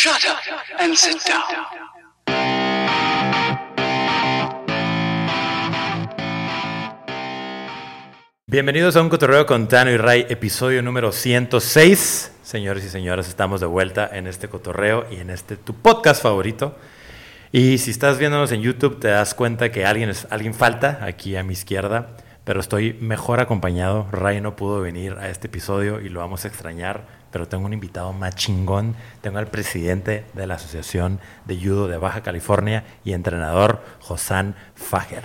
Shut up and sit down. Bienvenidos a Un Cotorreo con Tano y Ray, episodio número 106. Señores y señoras, estamos de vuelta en este cotorreo y en este tu podcast favorito. Y si estás viéndonos en YouTube, te das cuenta que alguien falta aquí a mi izquierda, pero estoy mejor acompañado. Ray no pudo venir a este episodio y lo vamos a extrañar, pero tengo un invitado más chingón. Tengo al presidente de la Asociación de Judo de Baja California y entrenador, Josan Fajer.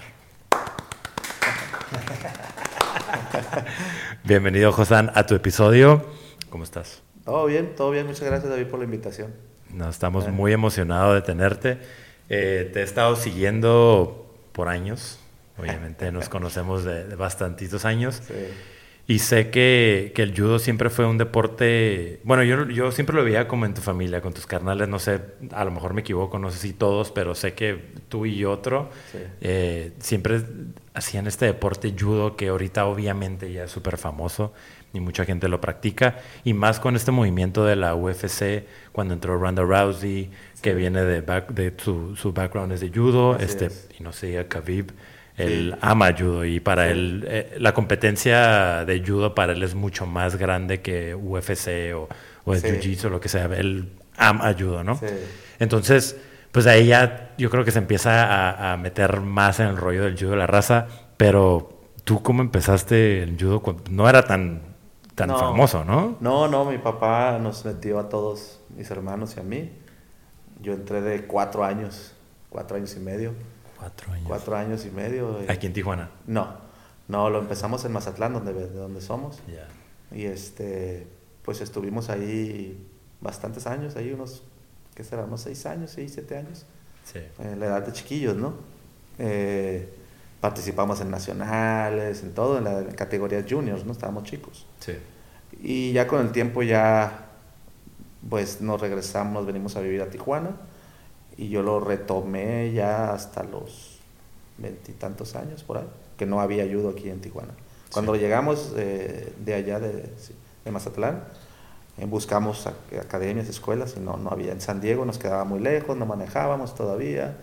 Bienvenido, Josan, a tu episodio. ¿Cómo estás? Todo bien. Muchas gracias, David, por la invitación. No, estamos muy emocionados de tenerte. Te he estado siguiendo por años, obviamente nos conocemos de bastantitos años, sí. Y sé que el judo siempre fue un deporte, bueno, yo siempre lo veía como en tu familia, con tus carnales, no sé, a lo mejor me equivoco, no sé si todos, pero sé que tú y otro, sí, siempre hacían este deporte judo que ahorita obviamente ya es súper famoso y mucha gente lo practica, y más con este movimiento de la UFC, cuando entró Ronda Rousey, sí, que viene de su background es de judo, y no sé, Khabib, él sí ama judo, y para sí él, la competencia de judo para él es mucho más grande que UFC o el sí jiu-jitsu o lo que sea, él ama judo, ¿no? Sí. Entonces, pues ahí ya yo creo que se empieza a meter más en el rollo del judo de la raza, pero tú cómo empezaste el judo, no era tan famoso, ¿no? No, mi papá nos metió a todos mis hermanos y a mí. Yo entré de 4 años y medio. 4 años y medio. ¿Aquí en Tijuana? No, lo empezamos en Mazatlán, donde somos. Yeah. Y pues estuvimos ahí bastantes años, ahí unos, ¿qué será? Unos 6 años, 7 años. Sí. La edad de chiquillos, ¿no? Participamos en nacionales, en todo, en la categoría juniors, ¿no? Estábamos chicos. Sí. Y ya con el tiempo ya, pues nos regresamos, venimos a vivir a Tijuana y yo lo retomé ya hasta los 20 y tantos años por ahí, que no había judo aquí en Tijuana. Cuando sí llegamos de allá de Mazatlán, buscamos academias, escuelas y no había. En San Diego nos quedaba muy lejos, no manejábamos todavía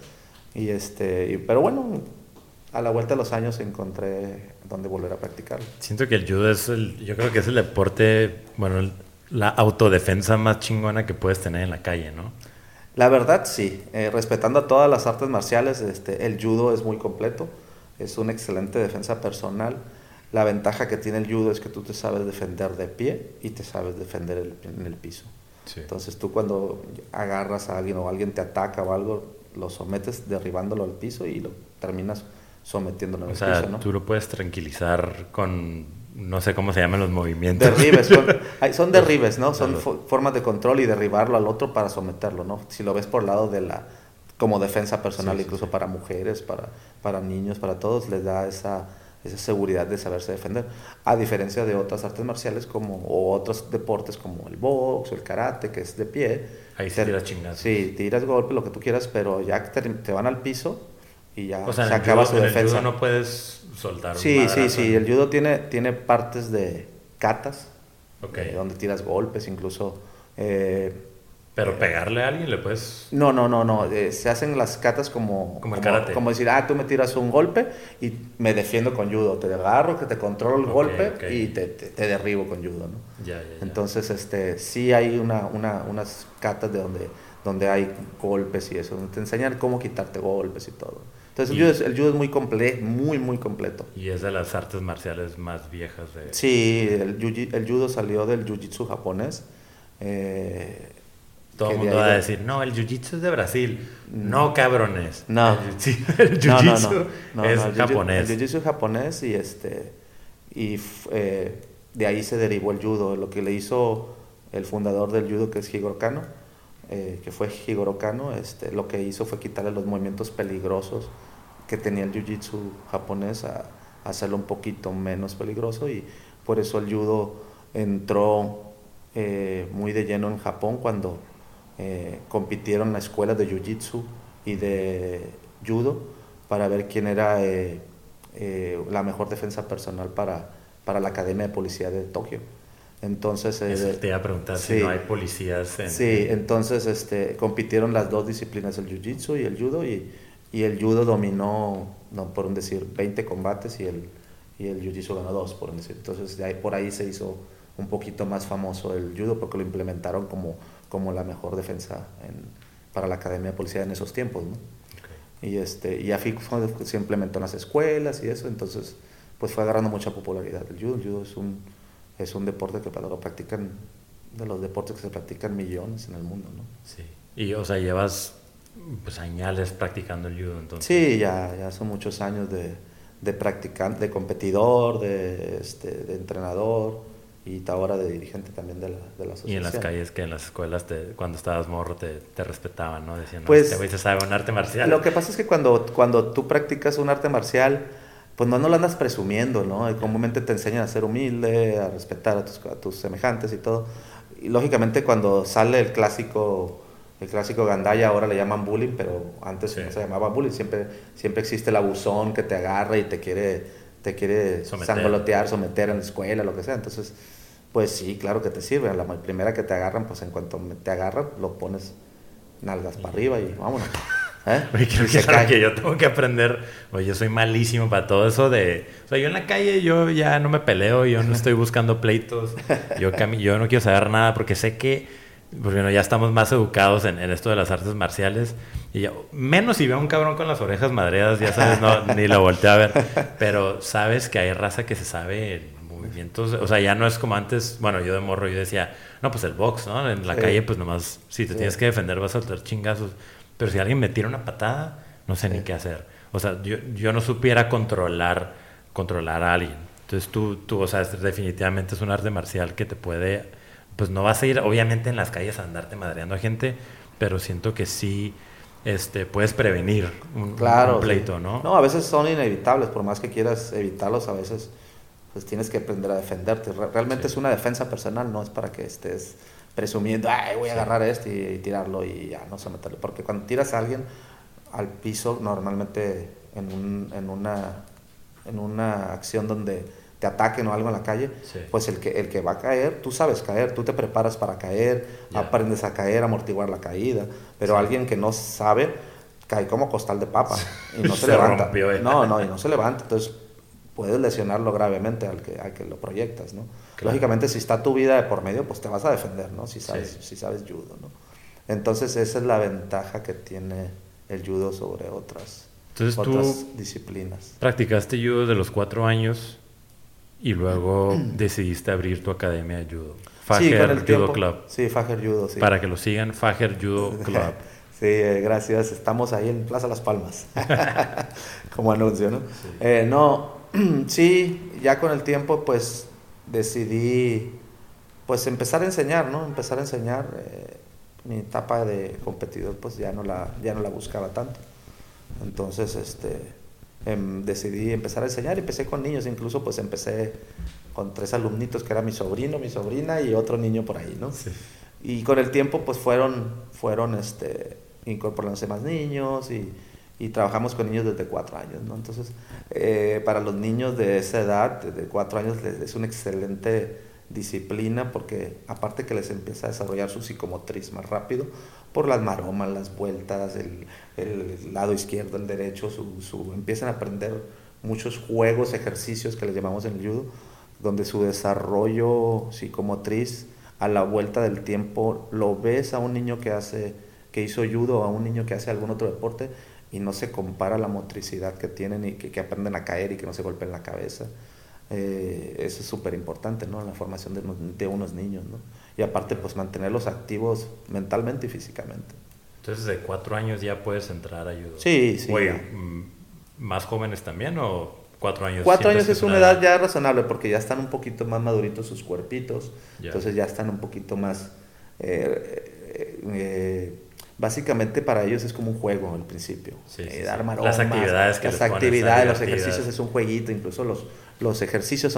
y pero bueno, a la vuelta de los años encontré dónde volver a practicarlo. Siento que el judo es yo creo que es el deporte, bueno, la autodefensa más chingona que puedes tener en la calle, ¿no? La verdad, sí. Respetando a todas las artes marciales, el judo es muy completo. Es una excelente defensa personal. La ventaja que tiene el judo es que tú te sabes defender de pie y te sabes defender en el piso. Sí. Entonces tú cuando agarras a alguien o alguien te ataca o algo, lo sometes derribándolo al piso y lo terminas sometiéndolo en el piso, ¿no? Tú lo puedes tranquilizar con, no sé cómo se llaman los movimientos. Derribes, son derribes, ¿no? Son formas de control y derribarlo al otro para someterlo, ¿no? Si lo ves por el lado de como defensa personal, sí, incluso sí, para mujeres, para niños, para todos, les da esa seguridad de saberse defender. A diferencia de otras artes marciales o otros deportes como el box o el karate, que es de pie. Ahí se tiras chingazos. Sí, tiras golpes, lo que tú quieras, pero ya te van al piso y ya, o sea, se acaba su defensa. En el judo no puedes soltar. Sí, sí, sí. El judo tiene partes de katas, okay, donde tiras golpes, incluso. Pero pegarle a alguien le puedes. No. Se hacen las katas como el karate. Como decir, tú me tiras un golpe y me defiendo con judo. Te agarro, que te controlo el golpe y te derribo con judo, ¿no? Ya. Entonces, sí hay unas katas de donde hay golpes y eso, donde te enseñan cómo quitarte golpes y todo. Entonces el judo es muy completo, muy, muy completo. Y es de las artes marciales más viejas de... Sí, el judo salió del jiu-jitsu japonés. Todo el mundo va a decir, no, el jiu-jitsu es de Brasil. No, cabrones. No. El jiu-jitsu es japonés. El jiu-jitsu es japonés y, de ahí se derivó el judo. Lo que le hizo el fundador del judo, que es Jigoro Kano, que fue Jigoro Kano, lo que hizo fue quitarle los movimientos peligrosos que tenía el jiu-jitsu japonés a hacerlo un poquito menos peligroso, y por eso el judo entró muy de lleno en Japón cuando compitieron las escuelas de jiu-jitsu y de judo para ver quién era la mejor defensa personal para la Academia de Policía de Tokio. Entonces, eso te iba a preguntar, sí, si no hay policías. Sí, entonces compitieron las dos disciplinas, el jiu-jitsu y el judo, y el judo dominó, no, por decir, 20 combates y el jiu-jitsu ganó 2, por decir. Entonces, por ahí se hizo un poquito más famoso el judo porque lo implementaron como la mejor defensa para la academia de policía en esos tiempos, ¿no? Okay. Y así se implementó en las escuelas y eso, entonces pues fue agarrando mucha popularidad el judo. El judo es un deporte que lo practican, de los deportes que se practican millones en el mundo, ¿no? Sí. Y o sea, llevas pues añales practicando el judo, entonces. Sí, ya son muchos años de practicante, de competidor, de entrenador y ahora de dirigente también de la asociación. Y en las calles, que en las escuelas, cuando estabas morro te respetaban, ¿no? Decían, pues, este güey se sabe un arte marcial. Lo que pasa es que cuando tú practicas un arte marcial, pues no lo andas presumiendo, ¿no? Y comúnmente te enseñan a ser humilde, a respetar a tus semejantes y todo. Y lógicamente cuando sale el clásico gandalla, ahora le llaman bullying, pero antes sí, no se llamaba bullying. Siempre existe el abusón que te agarra y te quiere sangolotear, someter en la escuela, lo que sea. Entonces, pues sí, claro que te sirve. A la primera que te agarran, pues en cuanto te agarran, lo pones nalgas para arriba y vámonos. Que yo tengo que aprender. Oye, yo soy malísimo para todo eso de, o sea, yo en la calle yo ya no me peleo, yo no estoy buscando pleitos, yo no quiero saber nada porque sé que, pues bueno, ya estamos más educados en esto de las artes marciales y ya, menos si veo a un cabrón con las orejas madreadas, ya sabes, no, ni lo volteo a ver, pero sabes que hay raza que se sabe movimientos, o sea, ya no es como antes. Bueno, yo de morro yo decía, no, pues el box, ¿no? En la calle pues nomás si te tienes que defender vas a soltar chingazos. Pero si alguien me tira una patada, no sé ni qué hacer. O sea, yo no supiera controlar a alguien. Entonces tú, o sea, definitivamente es un arte marcial que te puede... Pues no vas a ir, obviamente, en las calles a andarte madreando a gente, pero siento que sí puedes prevenir un pleito, sí, ¿no? No, a veces son inevitables. Por más que quieras evitarlos, a veces pues tienes que aprender a defenderte. Realmente sí, es una defensa personal, no es para que estés... presumiendo, ay, voy a agarrar y tirarlo y ya, no someterlo. Porque cuando tiras a alguien al piso, normalmente en una acción donde te ataquen o algo en la calle, sí, pues el que va a caer, tú sabes caer, tú te preparas para caer, aprendes a caer, amortiguar la caída. Pero alguien que no sabe, cae como costal de papa y no se levanta. Rompió, ¿eh? No, y no se levanta. Entonces puedes lesionarlo gravemente al que lo proyectas, ¿no? Claro. Lógicamente, si está tu vida de por medio, pues te vas a defender, ¿no? Si sabes judo, ¿no? Entonces, esa es la ventaja que tiene el judo sobre otras disciplinas. Practicaste judo de los 4 años y luego decidiste abrir tu academia de judo. Fajer Judo Club. Sí, Fajer Judo, sí. Para que lo sigan, Fajer Judo Club. Sí, gracias. Estamos ahí en Plaza Las Palmas. Como anuncio, ¿no? Sí. Sí, ya con el tiempo pues decidí pues empezar a enseñar, ¿no? Mi etapa de competidor pues ya no la buscaba tanto. Entonces decidí empezar a enseñar y empecé con niños, incluso pues empecé con 3 alumnitos que era mi sobrino, mi sobrina y otro niño por ahí, ¿no? Sí. Y con el tiempo pues fueron incorporándose más niños y trabajamos con niños desde 4 años, ¿no? Entonces, para los niños de esa edad, de 4 años, es una excelente disciplina porque aparte que les empieza a desarrollar su psicomotriz más rápido por las maromas, las vueltas, el lado izquierdo, el derecho, empiezan a aprender muchos juegos, ejercicios que les llamamos en el judo, donde su desarrollo psicomotriz a la vuelta del tiempo lo ves a un niño que hizo judo, a un niño que hace algún otro deporte, y no se compara la motricidad que tienen y que aprenden a caer y que no se golpeen la cabeza. Eso es súper importante, ¿no? La formación de unos niños, ¿no? Y aparte, pues mantenerlos activos mentalmente y físicamente. Entonces, de 4 años ya puedes entrar a judo. Sí. Oye, ¿más jóvenes también o 4 años? 4 años es una edad ya razonable porque ya están un poquito más maduritos sus cuerpitos. Ya. Entonces ya están un poquito más... básicamente para ellos es como un juego al principio. Sí, dar maromas, las actividades, los ejercicios es un jueguito. Incluso los ejercicios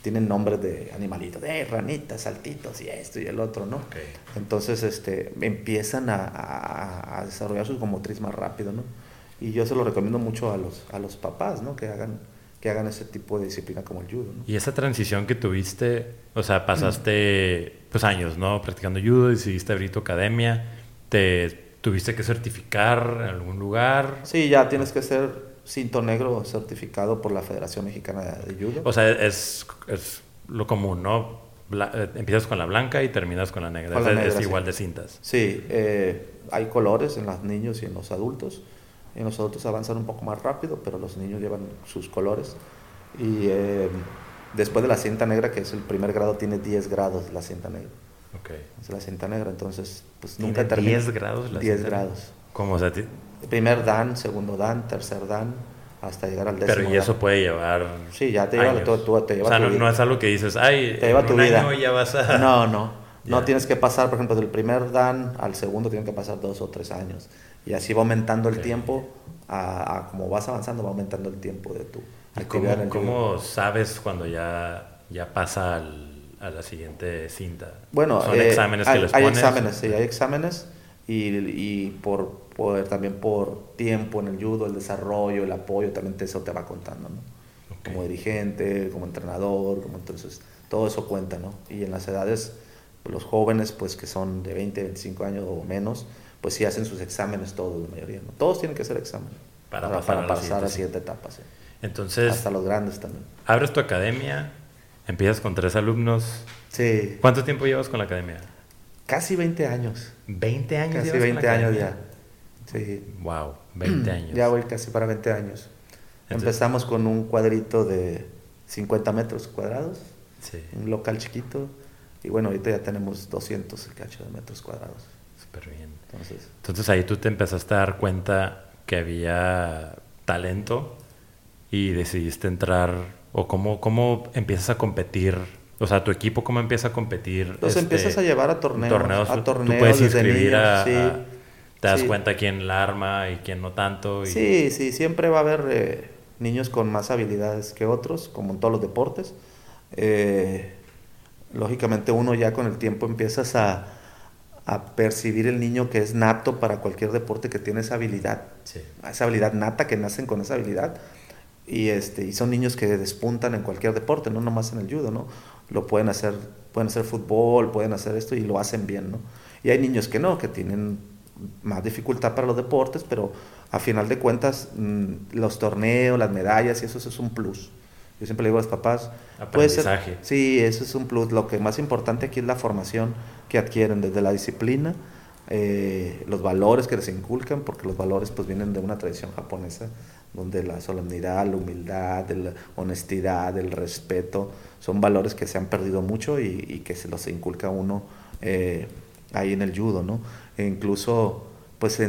tienen nombres de animalitos, de ranitas, saltitos y esto y el otro, ¿no? Okay. Entonces empiezan a desarrollar su psicomotriz más rápido, ¿no? Y yo se lo recomiendo mucho a los papás, ¿no? Que hagan que hagan ese tipo de disciplina como el judo, ¿no? Y esa transición que tuviste, o sea, pasaste pues años, ¿no?, practicando judo, decidiste abrir tu academia, te tuviste que certificar en algún lugar. Sí, ya tienes que ser cinto negro certificado por la Federación Mexicana de Judo. O sea, es lo común, ¿no? Empiezas con la blanca y terminas con la negra. Con la negra, es igual, sí, de cintas. Sí, hay colores en los niños y en los adultos. En los adultos avanzan un poco más rápido, pero los niños llevan sus colores. Y después de la cinta negra, que es el primer grado, tiene 10 grados la cinta negra. Okay. Es la cinta negra, entonces pues nunca termina. 10 grados la 10 cinta grados. Negra. ¿Cómo? O sea, primer dan, segundo dan, tercer dan, hasta llegar al décimo. Pero y eso dan puede llevar. Sí, ya te lleva todo, te lleva. O sea, tu vida. No es algo que dices, ay, te lleva en tu un vida. Año ya vas a. No. Yeah. No tienes que pasar, por ejemplo, del primer dan al segundo tienen que pasar 2 o 3 años. Y así va aumentando el tiempo, a como vas avanzando va aumentando el tiempo de tu actividad. ¿Cómo sabes cuando ya pasa a la siguiente cinta? Bueno, son exámenes que les pones. Hay exámenes, sí, hay exámenes. Y también por tiempo en el judo, el desarrollo, el apoyo, también eso te va contando, ¿no? Okay. Como dirigente, como entrenador, como entonces todo eso cuenta, ¿no? Y en las edades, pues, los jóvenes, pues que son de 20, 25 años o menos, pues sí hacen sus exámenes todos, la mayoría, ¿no? Todos tienen que hacer exámenes para pasar a la siguiente etapa, sí. Entonces, hasta los grandes también. Abres tu academia, empiezas con 3 alumnos. Sí. ¿Cuánto tiempo llevas con la academia? Casi 20 años. ¿20 años? Casi 20 años ya. Sí. Wow, 20 años. Ya voy casi para 20 años. Entonces, empezamos con un cuadrito de 50 metros cuadrados. Sí. Un local chiquito. Y bueno, ahorita ya tenemos 200 cacho de metros cuadrados. Súper bien. Entonces ahí tú te empezaste a dar cuenta que había talento y decidiste entrar. ¿O cómo empiezas a competir? O sea, tu equipo, ¿cómo empieza a competir? Entonces empiezas a llevar a torneos. A torneos, tú puedes inscribir niños, sí. Te das cuenta quién la arma y quién no tanto. Y... Sí, siempre va a haber niños con más habilidades que otros, como en todos los deportes. Lógicamente uno ya con el tiempo empiezas a percibir el niño que es nato para cualquier deporte, que tiene esa habilidad. Sí. Esa habilidad nata, que nacen con esa habilidad. Y son niños que despuntan en cualquier deporte, no nomás en el judo, ¿no? Lo pueden hacer fútbol, pueden hacer esto y lo hacen bien, ¿no? Y hay niños que no, que tienen más dificultad para los deportes, pero a final de cuentas los torneos, las medallas y eso es un plus. Yo siempre le digo a los papás, aprendizaje. Puede ser, sí, eso es un plus. Lo que más importante aquí es la formación que adquieren desde la disciplina, los valores que les inculcan, porque los valores pues vienen de una tradición japonesa, donde la solemnidad, la humildad, la honestidad, el respeto, son valores que se han perdido mucho y que se los inculca uno ahí en el judo, ¿no? E incluso pues les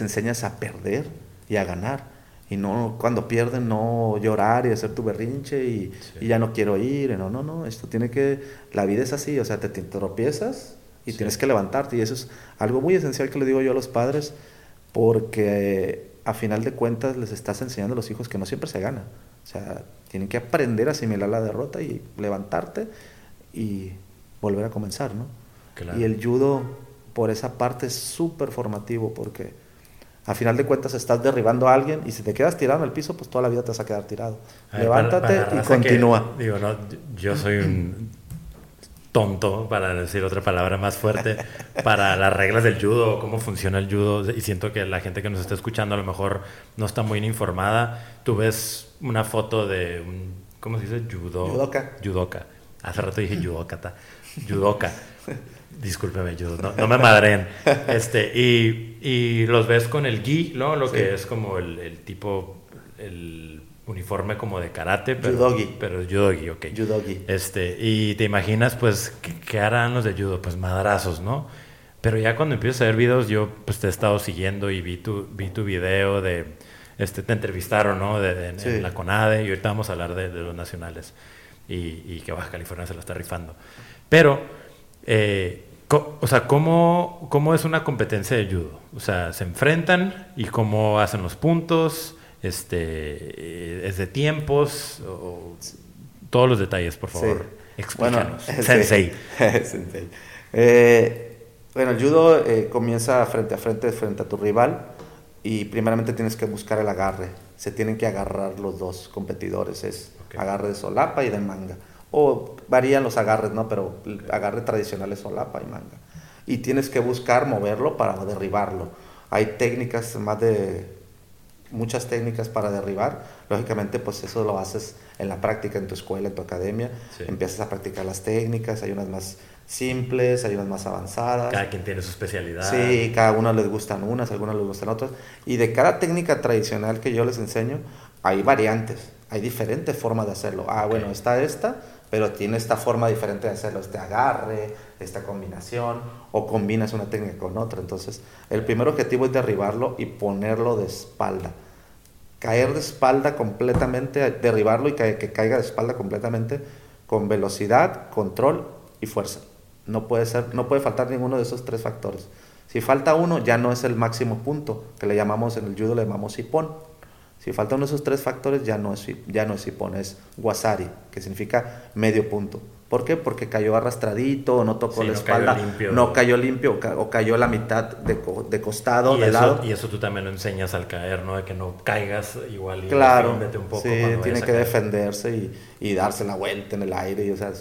enseñas a perder y a ganar, y no, cuando pierden, no llorar y hacer tu berrinche y ya no quiero ir, no, esto tiene que, la vida es así, o sea, te tropiezas y tienes que levantarte, y eso es algo muy esencial que le digo yo a los padres, porque a final de cuentas les estás enseñando a los hijos que no siempre se gana. O sea, tienen que aprender a asimilar la derrota y levantarte y volver a comenzar, ¿no? Claro. Y el judo por esa parte es súper formativo, porque a final de cuentas estás derribando a alguien y si te quedas tirado en el piso, pues toda la vida te vas a quedar tirado. Levántate para y continúa. Que, digo, no, yo soy un tonto, para decir otra palabra más fuerte, para las reglas del judo, cómo funciona el judo, y siento que la gente que nos está escuchando a lo mejor no está muy informada. Tú ves una foto de un, ¿cómo se dice? Judoka. Hace rato dije judoka. Discúlpeme, no me madren. Y los ves con el gi, ¿no? Lo que es como el tipo, el uniforme como de karate, pero es judogi, ok. Judogi. Y te imaginas, pues, ¿qué harán los de judo? Pues madrazos, ¿no? Pero ya cuando empiezas a ver videos, yo pues te he estado siguiendo y vi tu video de, te entrevistaron, ¿no? En la CONADE, y ahorita vamos a hablar de los nacionales y que Baja California se lo está rifando. Pero, o sea, ¿cómo es una competencia de judo? O sea, ¿se enfrentan y cómo hacen los puntos? Es de tiempos, todos los detalles, por favor. Sí. Explícanos. Bueno, sensei. Sensei. El judo comienza frente a tu rival. y primeramente tienes que buscar el agarre. Se tienen que agarrar los dos competidores, es agarre de solapa y de manga. O varían los agarres, ¿no? Pero el agarre tradicional es solapa y manga. Y tienes que buscar moverlo para derribarlo. Hay técnicas, muchas técnicas para derribar. Lógicamente, pues eso lo haces en la práctica, en tu escuela, en tu academia. Sí. Empiezas a practicar las técnicas, hay unas más simples, hay unas más avanzadas. Cada quien tiene su especialidad. Sí, cada uno les gustan unas, algunas les gustan otras. Y de cada técnica tradicional que yo les enseño, hay variantes, hay diferentes formas de hacerlo. Ah, bueno, está esta, pero tiene esta forma diferente de hacerlo, este agarre, esta combinación, o combinas una técnica con otra. Entonces, el primer objetivo es derribarlo y ponerlo de espalda. Caer de espalda completamente, derribarlo y que caiga de espalda completamente, con velocidad, control y fuerza. No puede faltar ninguno de esos tres factores. Si falta uno, ya no es el máximo punto, que le llamamos en el judo, le llamamos ippon. Si falta uno de esos tres factores, ya no es ippon, es wasari, que significa medio punto. ¿Por qué? Porque cayó arrastradito, o no tocó la espalda, no cayó limpio, o cayó la mitad de costado, de lado. Y eso tú también lo enseñas al caer, ¿no? De que no caigas igual y defiéndete un poco. Sí, tiene que defenderse y darse la vuelta en el aire. Y, o sea,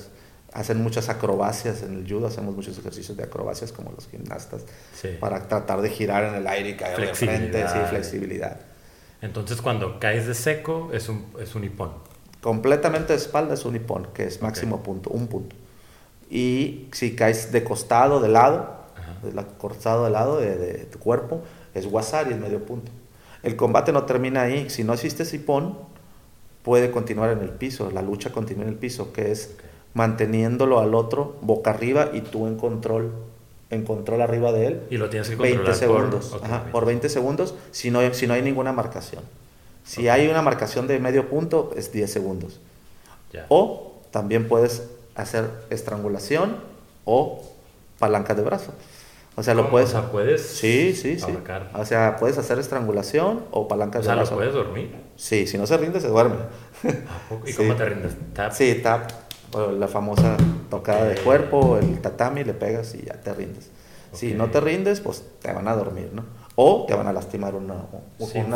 hacen muchas acrobacias en el judo, hacemos muchos ejercicios de acrobacias como los gimnastas, para tratar de girar en el aire y caer de frente, flexibilidad. Entonces, cuando caes de seco, es un ippon. Completamente de espalda es un ippon, que es máximo punto, un punto. Y si caes de costado, de lado, de tu cuerpo, es wasari, es medio punto. El combate no termina ahí. Si no existe ese ippon, puede continuar en el piso, la lucha continúa en el piso, que es manteniéndolo al otro boca arriba y tú en control arriba de él. Y lo tienes que controlar 20 segundos. Por 20 segundos, si no hay ninguna marcación. Si hay una marcación de medio punto, es 10 segundos. Yeah. O también puedes hacer estrangulación o palanca de brazo. O sea, lo puedes... O sea, puedes... Sí. O sea, puedes hacer estrangulación o palanca de brazo. O sea, ¿lo puedes dormir? Sí, si no se rinde, se duerme. ¿Y cómo te rindes? ¿Tap? Sí, tap. O la famosa tocada de cuerpo, el tatami, le pegas y ya te rindes. Si no te rindes, pues te van a dormir, ¿no? O te van a lastimar una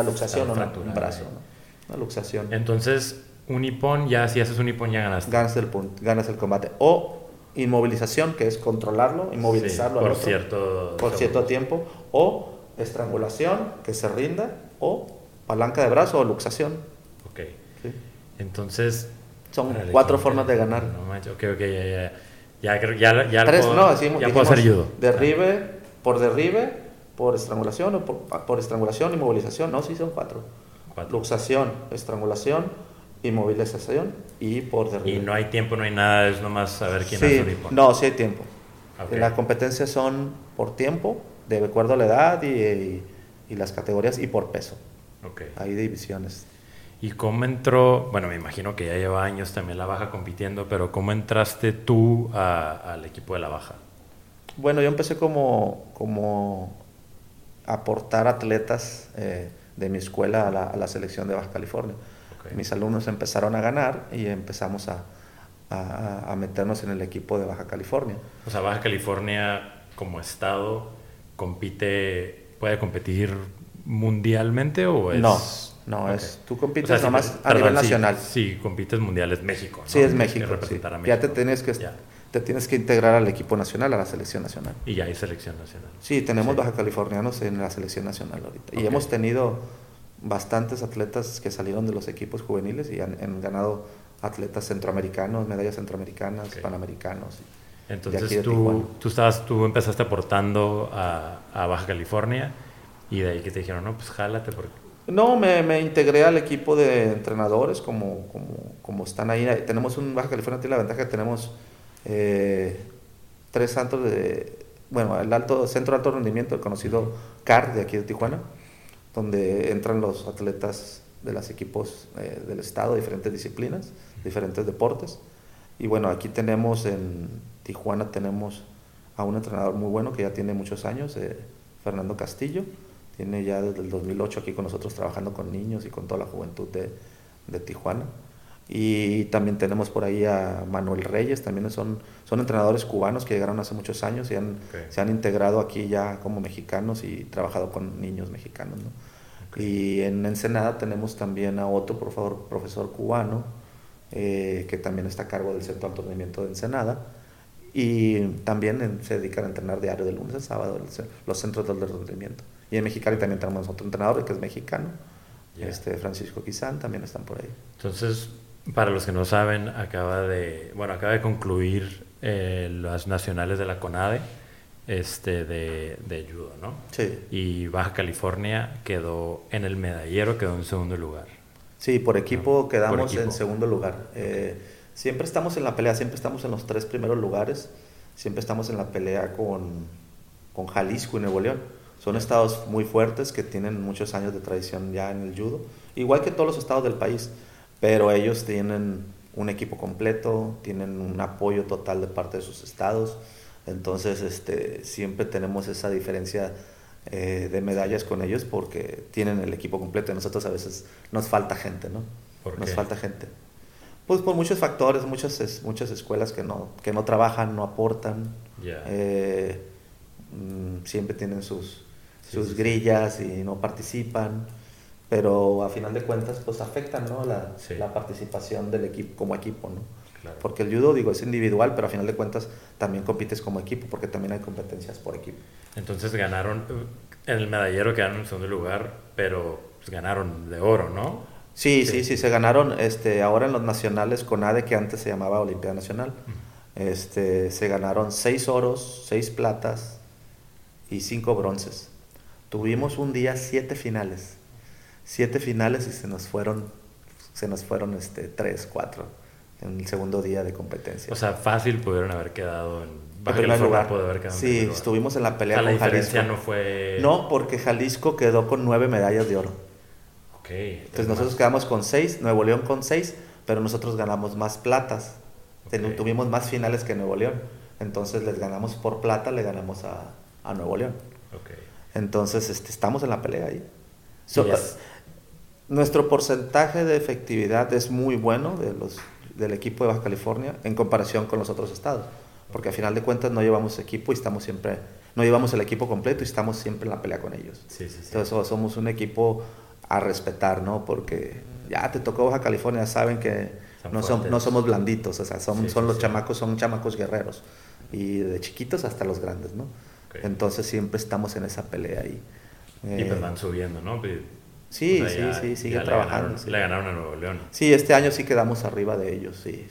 luxación o un brazo, ¿no? Una luxación. Entonces, un ippon, ya si haces un ippon ya ganaste. Ganas el combate. O inmovilización, que es controlarlo, inmovilizarlo al otro por cierto tiempo. O estrangulación, que se rinda. O palanca de brazo o luxación. Ok. Sí. Entonces... Son cuatro formas de ganar. No manches, ok, ya. Ya tres, puedo hacer judo. Derribe, por derribe, por estrangulación, o por estrangulación, inmovilización. No, sí son cuatro. Luxación, estrangulación, inmovilización y por derribe. Y no hay tiempo, no hay nada, es nomás saber quién hace el ippon. No, sí hay tiempo. Okay. Las competencias son por tiempo, de acuerdo a la edad y las categorías, y por peso. Okay. Hay divisiones. ¿Y cómo entró? Bueno, me imagino que ya lleva años también la Baja compitiendo, pero ¿cómo entraste tú al equipo de la Baja? Bueno, yo empecé como aportar atletas de mi escuela a la selección de Baja California. Okay. Mis alumnos empezaron a ganar y empezamos a meternos en el equipo de Baja California. O sea, Baja California como estado ¿puede competir mundialmente o es...? No, tú compites, o sea, nomás nivel nacional. Sí, compites mundiales, México. ¿No? Sí, es México. México. Ya te tienes que integrar al equipo nacional, a la selección nacional. Y ya hay selección nacional. Sí, tenemos baja californianos en la selección nacional ahorita. Okay. Y hemos tenido bastantes atletas que salieron de los equipos juveniles y han ganado atletas centroamericanos, medallas centroamericanas, panamericanos. Entonces tú empezaste aportando a Baja California y de ahí que te dijeron, no, pues jálate porque... No, me integré al equipo de entrenadores como están ahí. Tenemos Baja California tiene la ventaja que tenemos tres centros el centro de alto rendimiento, el conocido CAR de aquí de Tijuana, donde entran los atletas de los equipos del estado, diferentes disciplinas, diferentes deportes. Y bueno, aquí tenemos en Tijuana a un entrenador muy bueno que ya tiene muchos años, Fernando Castillo. Tiene ya desde el 2008 aquí con nosotros trabajando con niños y con toda la juventud de Tijuana. Y también tenemos por ahí a Manuel Reyes, también son entrenadores cubanos que llegaron hace muchos años y se han integrado aquí ya como mexicanos y trabajado con niños mexicanos, ¿no? Okay. Y en Ensenada tenemos también a otro profesor cubano que también está a cargo del Centro de Alto Rendimiento de Ensenada, y también se dedican a entrenar diario de lunes a sábado los centros de alto rendimiento. Y en Mexicali también tenemos otro entrenador que es mexicano, yeah. Francisco Quizán, también están por ahí. Entonces, para los que no saben, acaba de concluir las nacionales de la CONADE de judo, ¿no? Sí. Y Baja California quedó en el medallero, quedó en segundo lugar. Sí, por equipo ¿no? Quedamos en segundo lugar. Okay. Siempre estamos en la pelea, siempre estamos en los tres primeros lugares, siempre estamos en la pelea con Jalisco y Nuevo León. Son estados muy fuertes que tienen muchos años de tradición ya en el judo, igual que todos los estados del país, pero ellos tienen un equipo completo, tienen un apoyo total de parte de sus estados. Entonces siempre tenemos esa diferencia de medallas con ellos porque tienen el equipo completo y nosotros a veces nos falta gente, ¿no? ¿Por qué? Nos falta gente. Pues por muchos factores, muchas escuelas que no trabajan, no aportan. Yeah. Siempre tienen sus grillas y no participan, pero a final de cuentas pues afectan, ¿no? La participación del equipo como equipo, ¿no? Claro. Porque el judo, es individual, pero a final de cuentas también compites como equipo, porque también hay competencias por equipo. Entonces ganaron, en el medallero quedaron en segundo lugar, pero pues ganaron de oro, ¿no? Sí, se ganaron, ahora en los nacionales CONADE, que antes se llamaba Olimpiada Nacional, se ganaron 6 oros, 6 platas y 5 bronces. Tuvimos un día 7 finales. 7 finales y se nos fueron 3, 4. En el segundo día de competencia. O sea, fácil pudieron haber quedado en primer lugar. Sí, estuvimos en la pelea con Jalisco. La diferencia no fue... No, porque Jalisco quedó con 9 medallas de oro. Ok. Entonces nosotros quedamos con 6, Nuevo León con 6, pero nosotros ganamos más platas. Okay. Tuvimos más finales que Nuevo León. Entonces les ganamos por plata, le ganamos a Nuevo León. Ok. Entonces estamos en la pelea ahí. Nuestro porcentaje de efectividad es muy bueno del equipo de Baja California en comparación con los otros estados, porque a final de cuentas no llevamos equipo y estamos siempre, no llevamos el equipo completo y estamos siempre en la pelea con ellos. Sí. Entonces somos un equipo a respetar, ¿no? Porque ya te tocó Baja California, saben que no somos blanditos, o sea, son chamacos guerreros, y de chiquitos hasta los grandes, ¿no? Okay. Entonces siempre estamos en esa pelea ahí. Y pues van subiendo, ¿no? Sí, siguen trabajando. Le ganaron a Nuevo León. Sí, este año sí quedamos arriba de ellos, sí.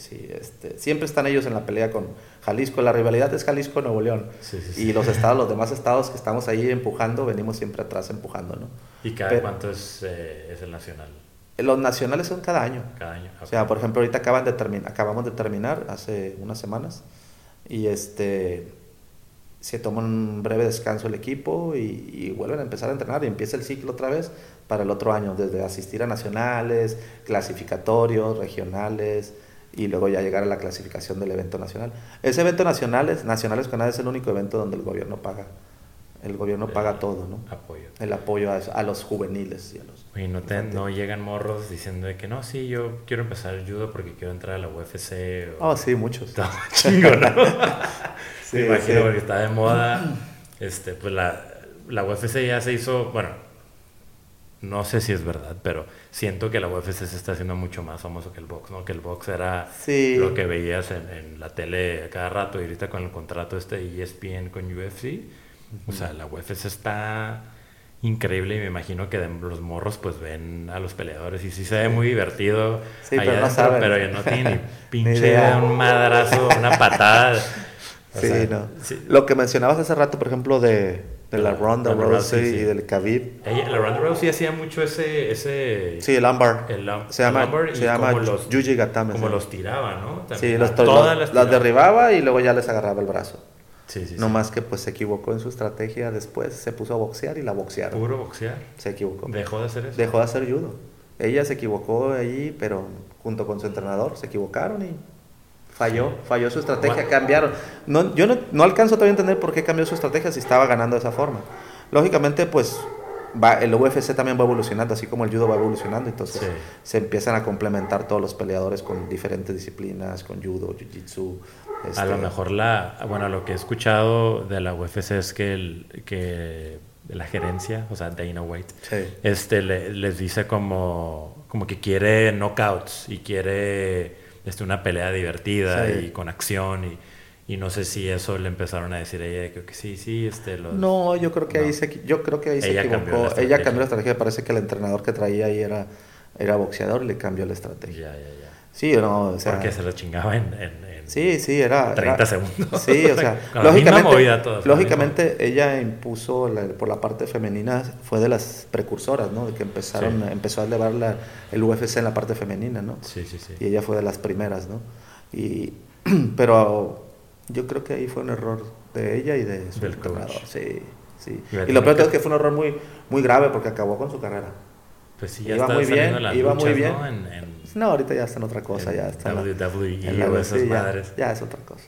Siempre están ellos en la pelea con Jalisco, la rivalidad es Jalisco-Nuevo León. Sí. Los estados, los demás estados que estamos ahí empujando, venimos siempre atrás empujando, ¿no? ¿Y cuánto es el nacional? Los nacionales son cada año. Okay. O sea, por ejemplo, ahorita acabamos de terminar hace unas semanas y se toma un breve descanso el equipo y vuelven a empezar a entrenar y empieza el ciclo otra vez para el otro año, desde asistir a nacionales, clasificatorios, regionales y luego ya llegar a la clasificación del evento nacional. Ese evento nacional es el único evento donde el gobierno paga. El gobierno paga todo, ¿no? El apoyo a los juveniles. Y a los... Oye, no llegan morros diciendo de que no, sí, yo quiero empezar el judo porque quiero entrar a la UFC. Sí, muchos. No, chingo, ¿no? Sí, me imagino porque está de moda. Pues la UFC ya se hizo, bueno, no sé si es verdad, pero siento que la UFC se está haciendo mucho más famoso que el box, ¿no? Que el box era lo que veías en la tele a cada rato y ahorita con el contrato ESPN con UFC... O sea, la UFC está increíble y me imagino que los morros pues ven a los peleadores y sí se ve muy divertido. Sí, pero no saben. Pero ya no tiene ni pinche un madrazo, una patada. Sí. Lo que mencionabas hace rato, por ejemplo, de la Ronda Rousey y del Khabib. La Ronda Rousey hacía mucho ese... Sí, el ámbar. Se llama Yuji Gatame. Como los tiraba, ¿no? También las derribaba y luego ya les agarraba el brazo. Sí. No más que pues se equivocó en su estrategia después, se puso a boxear y la boxearon. ¿Puro boxear? Se equivocó. ¿Dejó de hacer eso? Dejó de hacer judo. Ella se equivocó ahí, pero junto con su entrenador se equivocaron y falló su estrategia, cambiaron. No, yo no alcanzo todavía a entender por qué cambió su estrategia si estaba ganando de esa forma. Lógicamente pues el UFC también va evolucionando, así como el judo va evolucionando, entonces se empiezan a complementar todos los peleadores con diferentes disciplinas, con judo, jiu-jitsu... A lo mejor lo que he escuchado de la UFC es que de la gerencia, o sea, Dana White, sí, les dice como que quiere knockouts y quiere una pelea divertida, sí, y con acción y no sé si eso le empezaron a decir a ella, creo que sí, No, yo creo que no. Ella se equivocó. Ella cambió la estrategia, parece que el entrenador que traía ahí era boxeador y le cambió la estrategia. Ya. Sí, no, o sea, porque se lo chingaba en sí, era 30 segundos. Sí, o sea, lógicamente ella impuso por la parte femenina, fue de las precursoras, ¿no? De que empezó a elevar el UFC en la parte femenina, ¿no? Sí. Y ella fue de las primeras, ¿no? Pero yo creo que ahí fue un error de ella y de su entrenador. Sí. Y lo peor es que fue un error muy muy grave porque acabó con su carrera. Pues sí, ya estaba saliendo las luchas, ¿no? No, ahorita ya está en otra cosa, ya está WWE o esas madres. Ya es otra cosa.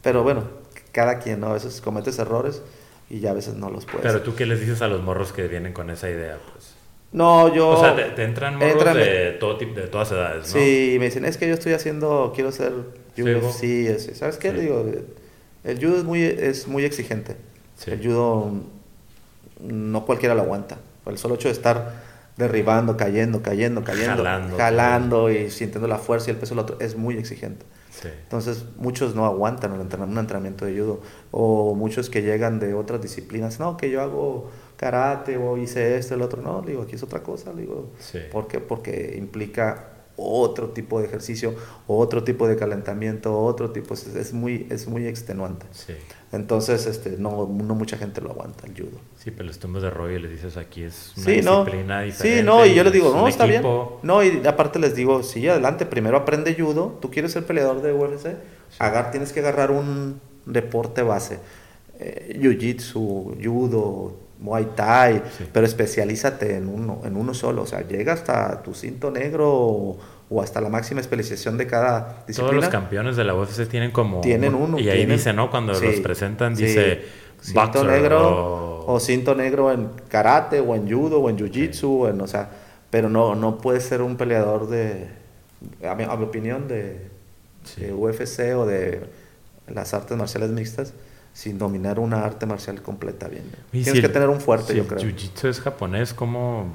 Pero bueno, cada quien, ¿no? A veces cometes errores y ya a veces no los puedes. Pero tú, ¿qué les dices a los morros que vienen con esa idea? Pues no, yo... O sea, te entran morros de todo tipo, de todas edades, ¿no? Sí, me dicen, es que yo quiero ser UFC. Sí, ¿sabes qué? Sí. Digo, el judo es muy exigente. Sí. El judo no cualquiera lo aguanta. Por el solo hecho de estar derribando, cayendo, jalando y sintiendo la fuerza y el peso del otro, es muy exigente. Sí. Entonces, muchos no aguantan un entrenamiento de judo, o muchos que llegan de otras disciplinas, no, que yo hago karate o hice el otro, no, digo, aquí es otra cosa, digo, sí. ¿Por qué? Porque implica otro tipo de ejercicio, otro tipo de calentamiento, es muy extenuante. Sí. Entonces, no mucha gente lo aguanta el judo. Sí, pero los tumbos de rollo y les dices, aquí es una disciplina diferente. Sí, no, y yo les digo, no, está bien. No, y aparte les digo, sí, adelante, primero aprende judo. Tú quieres ser peleador de UFC, sí, tienes que agarrar un deporte base. Jiu-jitsu, judo, Muay Thai, sí, pero especialízate en uno solo, o sea, llega hasta tu cinto negro o hasta la máxima especialización de cada disciplina. Todos los campeones de la UFC tienen uno. Y ahí dice, ¿no? Cuando los presentan, dice cinto negro o cinto negro en karate o en judo o en jiu-jitsu, o sea, pero no puedes ser un peleador a mi opinión, de UFC o de las artes marciales mixtas sin dominar una arte marcial completa bien. Tienes que tener un fuerte, yo creo. Si el jiu-jitsu es japonés, ¿cómo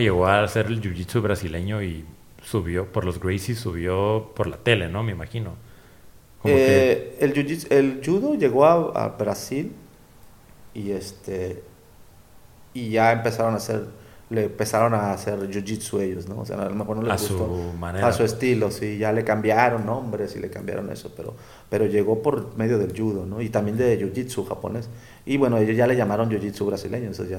llegó a ser el jiu-jitsu brasileño y subió por los Gracies, subió por la tele, ¿no? Me imagino. El judo llegó a Brasil y ya empezaron a hacer jiu-jitsu ellos, ¿no? O sea, a lo mejor no les gustó. A su manera. A su estilo, sí. Ya le cambiaron nombres y le cambiaron eso, pero llegó por medio del judo, ¿no? Y también de jiu-jitsu japonés. Y bueno, ellos ya le llamaron jiu-jitsu brasileño, entonces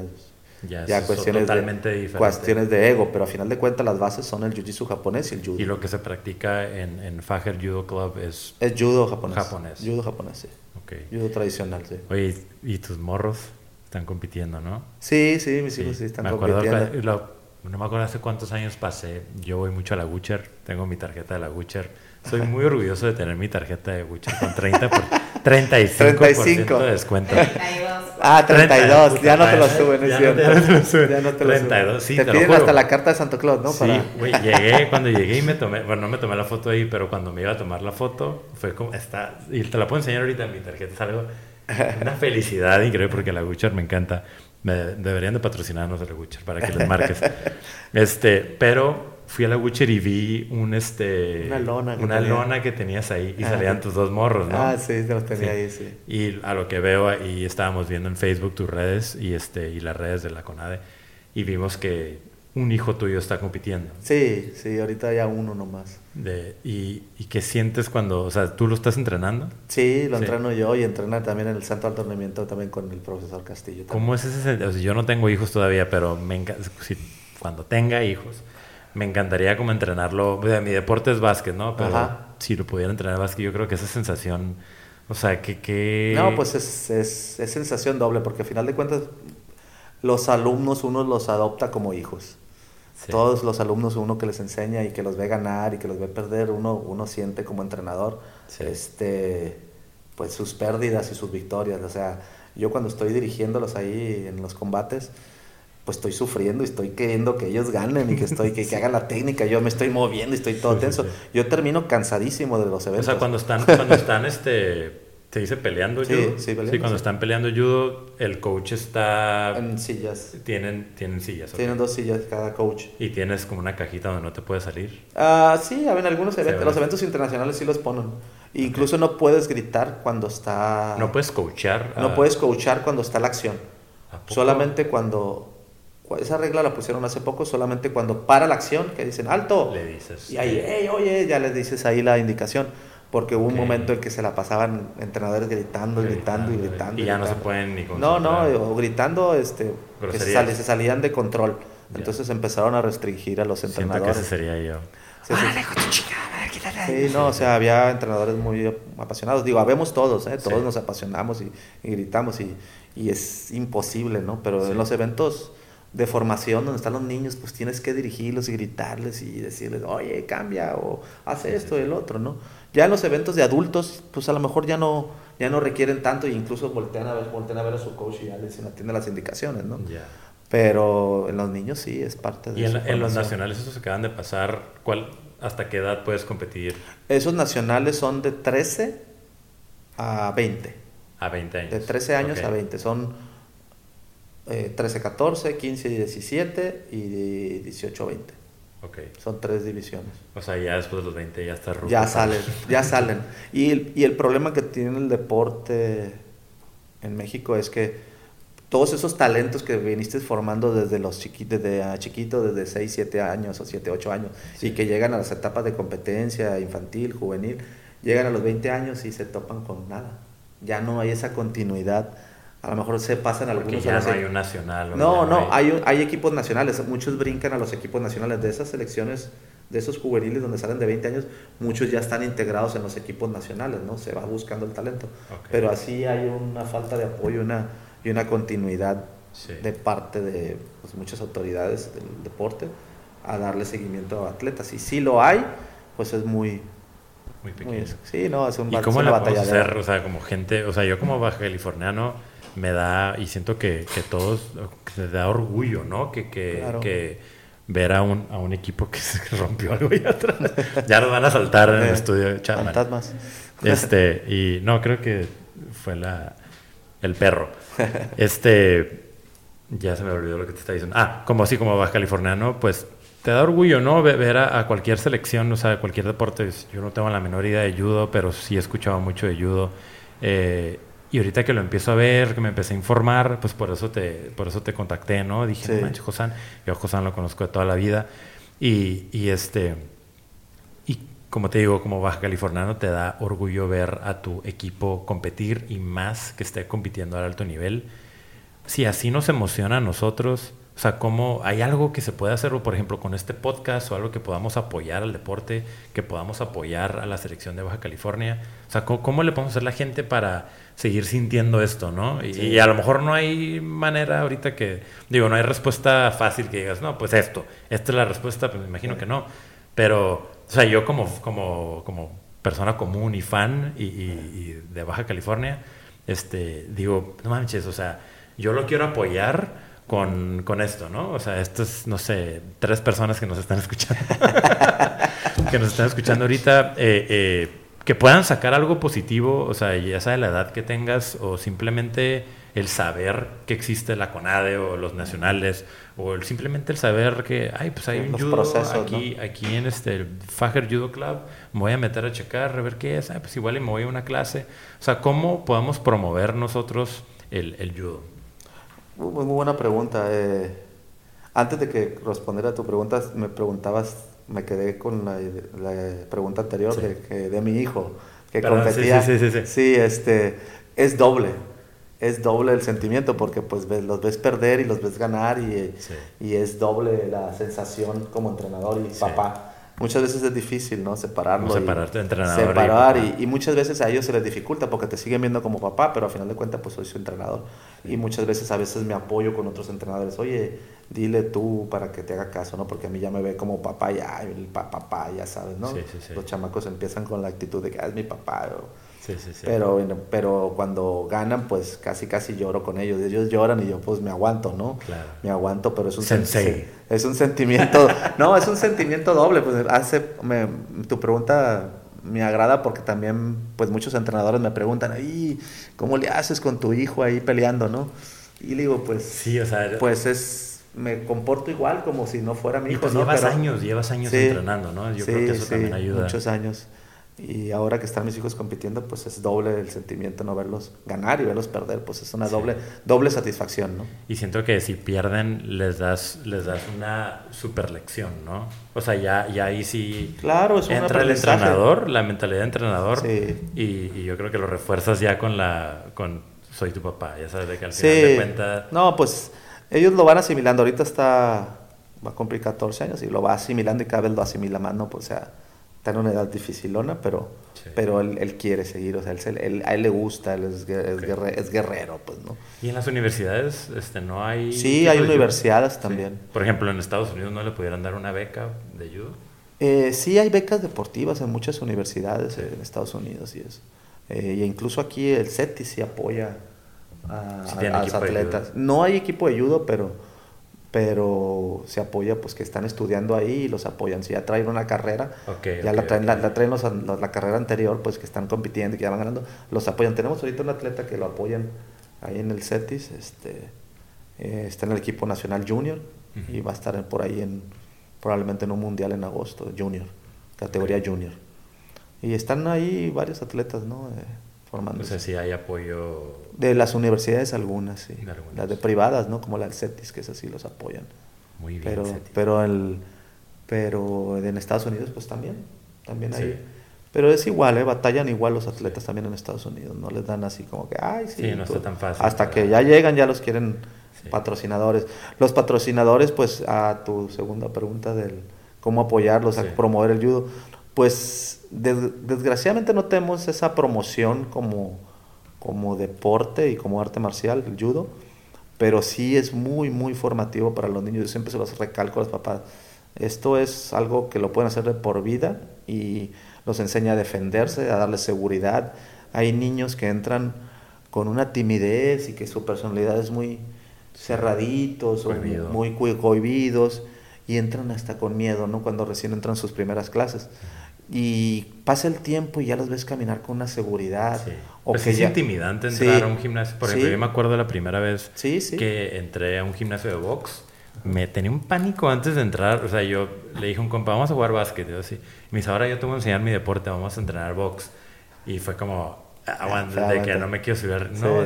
ya cuestiones totalmente diferentes. Cuestiones de ego, pero al final de cuentas las bases son el jiu-jitsu japonés y el judo. Y lo que se practica en Fajer Judo Club es judo japonés. Judo japonés, sí. Okay. Judo tradicional, sí. Oye, ¿y tus morros? Están compitiendo, ¿no? Sí, mis hijos sí están compitiendo. No me acuerdo hace cuántos años pasé. Yo voy mucho a la Gucher. Tengo mi tarjeta de la Gucher. Soy muy orgulloso de tener mi tarjeta de Gucher con 35% de descuento. 32. Ya no te lo suben, es cierto. Ya no te lo suben. 32, sí, te piden hasta la carta de Santo Claus, ¿no? Sí, güey. Cuando llegué y me tomé... Bueno, no me tomé la foto ahí, pero cuando me iba a tomar la foto, fue como... Y te la puedo enseñar ahorita en mi tarjeta. Es algo... Una felicidad increíble porque la Gucher me encanta. Deberían de patrocinarnos a la Gucher para que les marques. Pero fui a la Gucher y vi una lona que tenías ahí y salían tus dos morros, ¿no? Sí, los tenía ahí, sí. Y a lo que veo ahí estábamos viendo en Facebook tus redes y las redes de la CONADE y vimos que un hijo tuyo está compitiendo. Sí, ahorita ya uno nomás. ¿Y qué sientes cuando, o sea, tú lo estás entrenando? Sí, lo entreno yo y entrena también en el Santo Entrenamiento también con el profesor Castillo. También. ¿Cómo es ese sentido? O sea, yo no tengo hijos todavía, pero cuando tenga hijos, me encantaría como entrenarlo. O sea, mi deporte es básquet, ¿no? Pero si lo pudiera entrenar básquet, yo creo que esa sensación, o sea, que... No, pues es sensación doble, porque al final de cuentas los alumnos uno los adopta como hijos. Sí. Todos los alumnos, uno que les enseña y que los ve ganar y que los ve perder, uno siente como entrenador, sí, pues sus pérdidas y sus victorias. O sea, yo cuando estoy dirigiéndolos ahí en los combates, pues estoy sufriendo y estoy queriendo que ellos ganen y que hagan la técnica. Yo me estoy moviendo y estoy todo tenso. Yo termino cansadísimo de los eventos. O sea, cuando están ¿Te dice peleando judo? Sí, peleando. Sí, cuando están peleando judo, el coach está... en sillas. Tienen sillas. Okay. Tienen 2 sillas cada coach. ¿Y tienes como una cajita donde no te puedes salir? Sí, en algunos eventos. Los eventos internacionales sí los ponen. Okay. Incluso no puedes gritar cuando está... ¿No puedes coachar? No puedes coachar cuando está la acción. Solamente cuando... Esa regla la pusieron hace poco, solamente cuando para la acción, que dicen ¡alto! Le dices. Y ahí, hey, oye, ya les dices ahí la indicación. Porque hubo un momento en que se la pasaban entrenadores gritando. Y ya gritando. No se pueden ni concentrar. No, gritando, se salían de control. Yeah. Entonces empezaron a restringir a los entrenadores. Siento que ese sería yo. Había entrenadores muy apasionados. Digo, habemos todos, todos nos apasionamos y gritamos y es imposible, ¿no? Pero en los eventos de formación donde están los niños, pues tienes que dirigirlos y gritarles y decirles, oye, cambia o haz esto y el otro, ¿no? Ya en los eventos de adultos, pues a lo mejor ya no requieren tanto e incluso voltean a ver a su coach y ya les atienden las indicaciones, ¿no? Yeah. Pero en los niños sí, es parte de eso. ¿Y en los nacionales esos se acaban de pasar? ¿Hasta qué edad puedes competir? Esos nacionales son de 13 a 20. A 20 años. De 13 años a 20. Son 13, 14, 15, 17 y 18, 20. Okay. Son 3 divisiones. O sea, ya después de los 20 ya está rudo. Ya salen. Y el problema que tiene el deporte en México es que todos esos talentos que viniste formando desde los chiquitos, desde 6, 7 años o 7, 8 años, y que llegan a las etapas de competencia infantil, juvenil, llegan a los 20 años y se topan con nada. Ya no hay esa continuidad. A lo mejor se pasan algunos. Ya no hay un nacional. Hay equipos nacionales. Muchos brincan a los equipos nacionales. De esas selecciones, de esos juveniles donde salen de 20 años, muchos ya están integrados en los equipos nacionales, ¿no? Se va buscando el talento. Okay. Pero así hay una falta de apoyo y una continuidad de parte de muchas autoridades del deporte a darle seguimiento a atletas. Y si lo hay, pues es muy... muy pequeño. Es un batallero. ¿Y cómo la podemos hacer? O sea, como gente... O sea, yo como bajacaliforniano... me da, y siento que todos, se da orgullo, ¿no? Que ver a un equipo que se rompió algo ahí atrás. Ya nos van a saltar en el estudio. Fantasmas. Y no, creo que fue el perro. Ya se me olvidó lo que te estaba diciendo. Como baja californiano, pues te da orgullo, ¿no? Ver a cualquier selección, o sea, cualquier deporte. Yo no tengo la menor idea de judo, pero sí he escuchado mucho de judo. Y ahorita que lo empiezo a ver, que me empecé a informar, pues por eso te contacté, ¿no? Dije, no manches, Josan. Yo a Josan lo conozco de toda la vida. Y como te digo, como baja californiano, te da orgullo ver a tu equipo competir y más que esté compitiendo al alto nivel. Si así nos emociona a nosotros, o sea, ¿cómo hay algo que se puede hacer, por ejemplo, con este podcast o algo que podamos apoyar al deporte, que podamos apoyar a la selección de Baja California? O sea, ¿cómo le podemos hacer a la gente para seguir sintiendo esto, no? Y a lo mejor no hay manera ahorita que... Digo, no hay respuesta fácil que digas, no, pues esta es la respuesta, pues me imagino que no. Pero, o sea, yo como persona común y fan y de Baja California, digo, no manches, o sea, yo lo quiero apoyar... Con esto, ¿no? O sea, estas, no sé, 3 personas que nos están escuchando. Que nos están escuchando ahorita. Que puedan sacar algo positivo, o sea, ya sea de la edad que tengas o simplemente el saber que existe la CONADE o los nacionales o simplemente el saber que, pues hay un judo aquí, ¿no? Aquí en el Fajer Judo Club, me voy a meter a checar, a ver qué es, pues igual me voy a una clase. O sea, ¿cómo podemos promover nosotros el judo? Muy buena pregunta. Antes de que respondiera a tu pregunta, me quedé con la pregunta anterior de mi hijo que competía. Sí. Sí, es doble el sentimiento porque pues los ves perder y los ves ganar y es doble la sensación como entrenador y papá. Muchas veces es difícil, ¿no? Separar y muchas veces a ellos se les dificulta porque te siguen viendo como papá, pero al final de cuentas pues soy su entrenador. Sí. Y muchas veces me apoyo con otros entrenadores. Oye, dile tú para que te haga caso, ¿no? Porque a mí ya me ve como papá, papá, ya sabes, ¿no? Sí. Los chamacos empiezan con la actitud de que es mi papá. Sí. Pero cuando ganan, pues casi lloro con ellos. Ellos lloran y yo pues me aguanto, ¿no? Claro. Me aguanto, pero es un sentimiento doble. Pues tu pregunta me agrada porque también pues muchos entrenadores me preguntan, ay, ¿cómo le haces con tu hijo ahí peleando, no? Y le digo, pues sí, o sea, pues es, me comporto igual como si no fuera mi hijo. Y pues, ¿no? Llevas años sí, entrenando, ¿no? Yo creo que eso también ayuda. Muchos años. Y ahora que están mis hijos compitiendo, pues es doble el sentimiento, no verlos ganar y verlos perder, pues es una doble satisfacción, ¿no? Y siento que si pierden les das una super lección, ¿no? O sea, ya ahí sí, claro, es entra el entrenador, la mentalidad de entrenador, y yo creo que lo refuerzas ya con soy tu papá, ya sabes, de que al final de cuentas. No, pues ellos lo van asimilando, ahorita va a cumplir 14 años y lo va asimilando y cada vez lo asimila más, ¿no? Pues, o sea, está en una edad dificilona, pero él quiere seguir, o sea, él a él le gusta, él es guerrero, pues, ¿no? ¿Y en las universidades no hay...? Sí, hay universidades también. Sí. Por ejemplo, en Estados Unidos no le pudieran dar una beca de judo. Sí, hay becas deportivas en muchas universidades en Estados Unidos y eso. E incluso aquí el CETI sí apoya a los atletas. No hay equipo de judo, pero se apoya, pues, que están estudiando ahí y los apoyan. Si ya traen una carrera, traen la carrera anterior, pues, que están compitiendo y que ya van ganando, los apoyan. Tenemos ahorita un atleta que lo apoyan ahí en el CETIS, está en el equipo nacional junior, uh-huh, y va a estar por ahí probablemente en un mundial en agosto, junior, categoría junior. Y están ahí varios atletas, ¿no? Formándose. O sea, sí hay apoyo... De las universidades algunas, sí. Las de privadas, ¿no? Como la del CETIS, que esas sí los apoyan. Muy bien, pero en Estados Unidos, pues también hay... Pero es igual, batallan igual los atletas también en Estados Unidos. No les dan así como que, ay, sí. Sí, no está tan fácil. Hasta que ya llegan, ya los quieren patrocinadores. Los patrocinadores, pues, a tu segunda pregunta del cómo apoyarlos, a promover el judo... Pues desgraciadamente no tenemos esa promoción como deporte y como arte marcial, el judo, pero sí es muy, muy formativo para los niños. Yo siempre se los recalco a los papás. Esto es algo que lo pueden hacer de por vida y los enseña a defenderse, a darles seguridad. Hay niños que entran con una timidez y que su personalidad es muy cerraditos, muy cohibidos, y entran hasta con miedo, ¿no? Cuando recién entran sus primeras clases. Y pasa el tiempo y ya los ves caminar con una seguridad. Sí. O pues que es intimidante entrar a un gimnasio. Por ejemplo, yo me acuerdo la primera vez que entré a un gimnasio de box. Me tenía un pánico antes de entrar. O sea, yo le dije a un compa, vamos a jugar básquet. Y yo así, me dice, ahora yo te voy a enseñar mi deporte, vamos a entrenar box. Y fue como... de que no me quiero subir, no,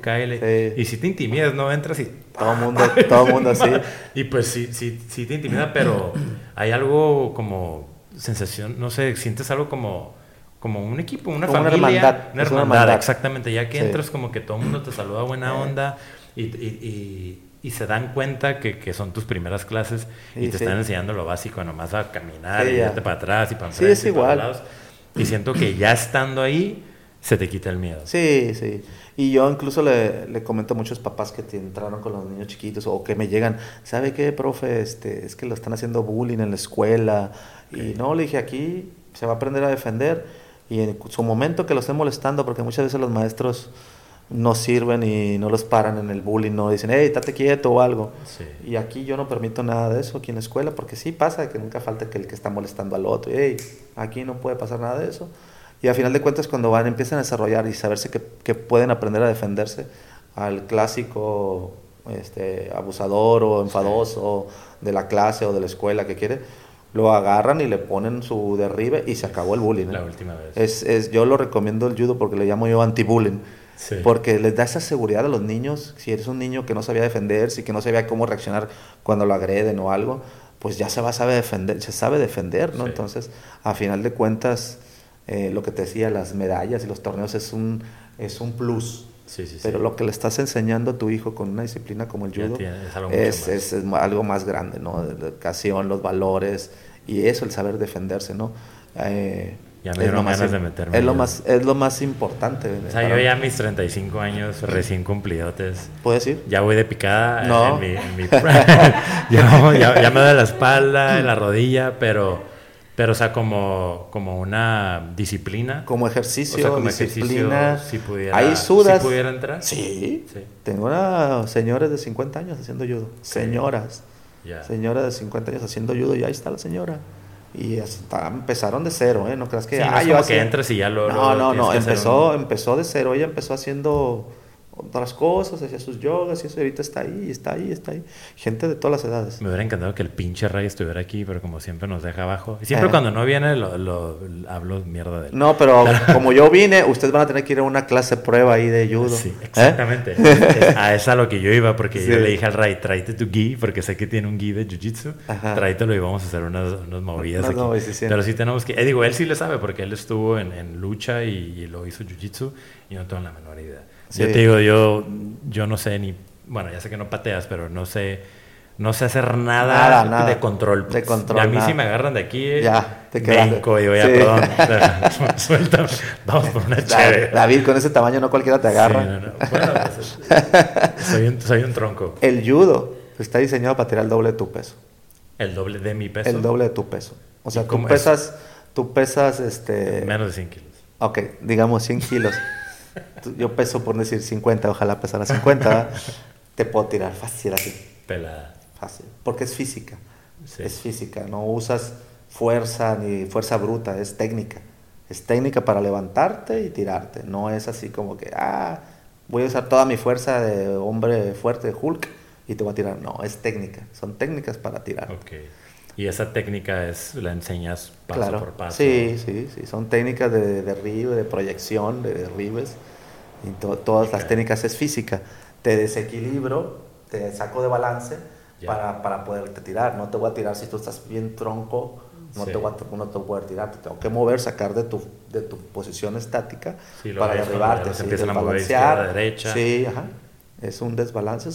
cáele. Y si te intimidas, no entras y... Todo el mundo así. Y pues sí te intimida, pero hay algo como sensación, no sé, sientes algo como un equipo, una como familia, una hermandad, exactamente, ya que entras como que todo el mundo te saluda buena onda y se dan cuenta que son tus primeras clases y te están enseñando lo básico, nomás a caminar y irte para atrás y para enfrente y para lados. Y siento que ya estando ahí se te quita el miedo. Sí. Y yo incluso le comento a muchos papás que te entraron con los niños chiquitos o que me llegan, ¿sabe qué, profe? Es que lo están haciendo bullying en la escuela. Y no, le dije, aquí se va a aprender a defender. Y en su momento que lo estén molestando, porque muchas veces los maestros no sirven y no los paran en el bullying, no dicen, hey, estate quieto o algo. Y aquí yo no permito nada de eso aquí en la escuela, porque sí pasa que nunca falta que el que está molestando al otro. Hey, aquí no puede pasar nada de eso. Y al final de cuentas, cuando empiezan a desarrollar y saberse que pueden aprender a defenderse al clásico abusador o enfadoso de la clase o de la escuela que quiere, lo agarran y le ponen su derribe y se acabó el bullying, ¿eh? La última vez. Yo lo recomiendo el judo porque le llamo yo anti-bullying. Sí. Porque les da esa seguridad a los niños. Si eres un niño que no sabía defenderse y que no sabía cómo reaccionar cuando lo agreden o algo, pues ya se sabe defender, ¿no? Sí. Entonces, al final de cuentas... lo que te decía, las medallas y los torneos es un plus. Pero lo que le estás enseñando a tu hijo con una disciplina como el judo es algo más grande, ¿no? La educación, los valores y eso, el saber defenderse, ¿no? Ya me dieron ganas de meterme. Es lo más importante. O sea, yo ya mis 35 años recién cumplidotes. ¿Puedes ir? Ya voy de picada. No. En mi ya me da la espalda, en la rodilla, pero, o sea, como una disciplina. Como ejercicio, o sea, como disciplina. Ejercicio, ahí sudas. ¿Sí pudiera entrar? Sí. Tengo señoras de 50 años haciendo judo. Señoras. Señora de 50 años haciendo judo y ahí está la señora. Y hasta empezaron de cero, ¿eh? No creas que... Sí, no es como que entras y ya lo... No, empezó de cero. Ella empezó haciendo otras cosas, hacía sus yogas y eso. Ahorita está ahí. Gente de todas las edades. Me hubiera encantado que el pinche Rey estuviera aquí, pero como siempre nos deja abajo. Y siempre cuando no viene, hablo mierda de él. No, pero como yo vine, ustedes van a tener que ir a una clase prueba ahí de judo. Sí, exactamente. A esa lo que yo iba, porque sí. Yo le dije al Rey, tráete tu gi, porque sé que tiene un gi de jiu-jitsu. Tráetelo y vamos a hacer unas movidas aquí. No, sí, sí. Pero sí tenemos que... digo, él sí le sabe, porque él estuvo en lucha y lo hizo jiu-jitsu y no tengo la menor idea. Sí. Yo te digo, yo no sé ni... Bueno, ya sé que no pateas, pero no sé hacer nada. De control. Pues. De control, a mí nada. Si me agarran de aquí... Ya, te quedas. Vengo y voy a... Perdón. Suéltame. Vamos por una chévere. David, con ese tamaño no cualquiera te agarra. Sí, no. Bueno, pues, soy un tronco. El judo está diseñado para tirar el doble de tu peso. ¿El doble de mi peso? El doble de tu peso. O sea, tú pesas... Menos de 100 kilos. Ok, digamos 100 kilos. Yo peso, por decir, 50, ojalá pesara 50, te puedo tirar fácil así. Pelada. Fácil, porque es física. Sí. Es física, no usas fuerza ni fuerza bruta, es técnica. Es técnica para levantarte y tirarte. No es así como que, voy a usar toda mi fuerza de hombre fuerte, de Hulk, y te voy a tirar. No, es técnica, son técnicas para tirar. Okay. Y esa técnica la enseñas paso por paso. Sí. Son técnicas de derribe, de proyección, de derribes. Y todas las técnicas es física. Te desequilibro, te saco de balance para poderte tirar. No te voy a tirar si tú estás bien tronco. No te voy a poder tirar. Te tengo que mover, sacar de tu posición estática para derribarte. Se empiezan a mover izquierda, derecha. Sí, ajá. Es un desbalance.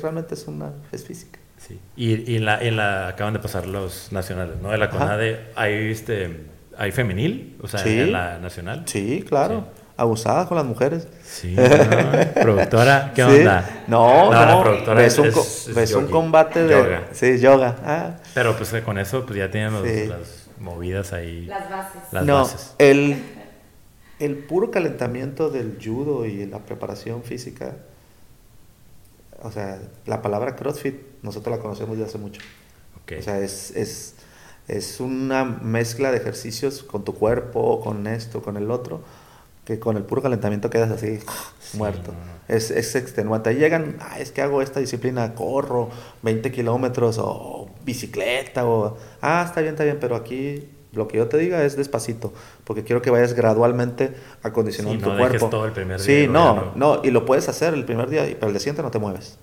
Realmente es física. Sí. Y acaban de pasar los nacionales, ¿no? De la CONADE, ¿hay femenil? O sea, sí. En la nacional. Sí, claro. Sí. Abusada con las mujeres. Sí. No. ¿Productora? ¿Qué onda? No. La productora ves un combate de... Yoga. Sí, yoga. Pero pues con eso pues ya tienen las movidas ahí. Las bases. Las bases. El puro calentamiento del judo y la preparación física... O sea, la palabra CrossFit nosotros la conocemos desde hace mucho. Okay. O sea, es una mezcla de ejercicios con tu cuerpo, con esto, con el otro, que con el puro calentamiento quedas así, muerto. No. Es extenuante. Ahí llegan, es que hago esta disciplina, corro 20 kilómetros o bicicleta o... está bien, pero aquí... Lo que yo te diga es despacito, porque quiero que vayas gradualmente acondicionando tu cuerpo. No dejes todo el primer día. Sí, no, y lo puedes hacer el primer día, pero el siguiente no te mueves.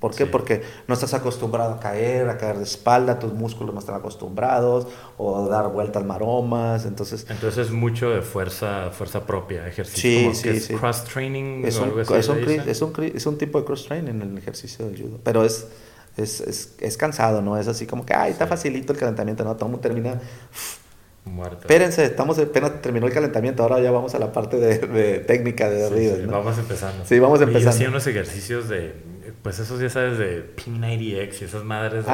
¿Por qué? Sí. Porque no estás acostumbrado a caer de espalda, tus músculos no están acostumbrados, o dar vueltas maromas, entonces es mucho de fuerza propia, ejercicio. Sí, como sí, que es sí. Cross training. Es un tipo de cross training el ejercicio del judo, pero es cansado, ¿no? Es así como que, está facilito el calentamiento, ¿no? Todo el mundo termina... Muerto. Espérense, apenas terminó el calentamiento, ahora ya vamos a la parte de técnica de derribes, ¿no? Vamos empezando. Y hacía unos ejercicios de... Pues esos, ya sabes, de P90X y esas madres.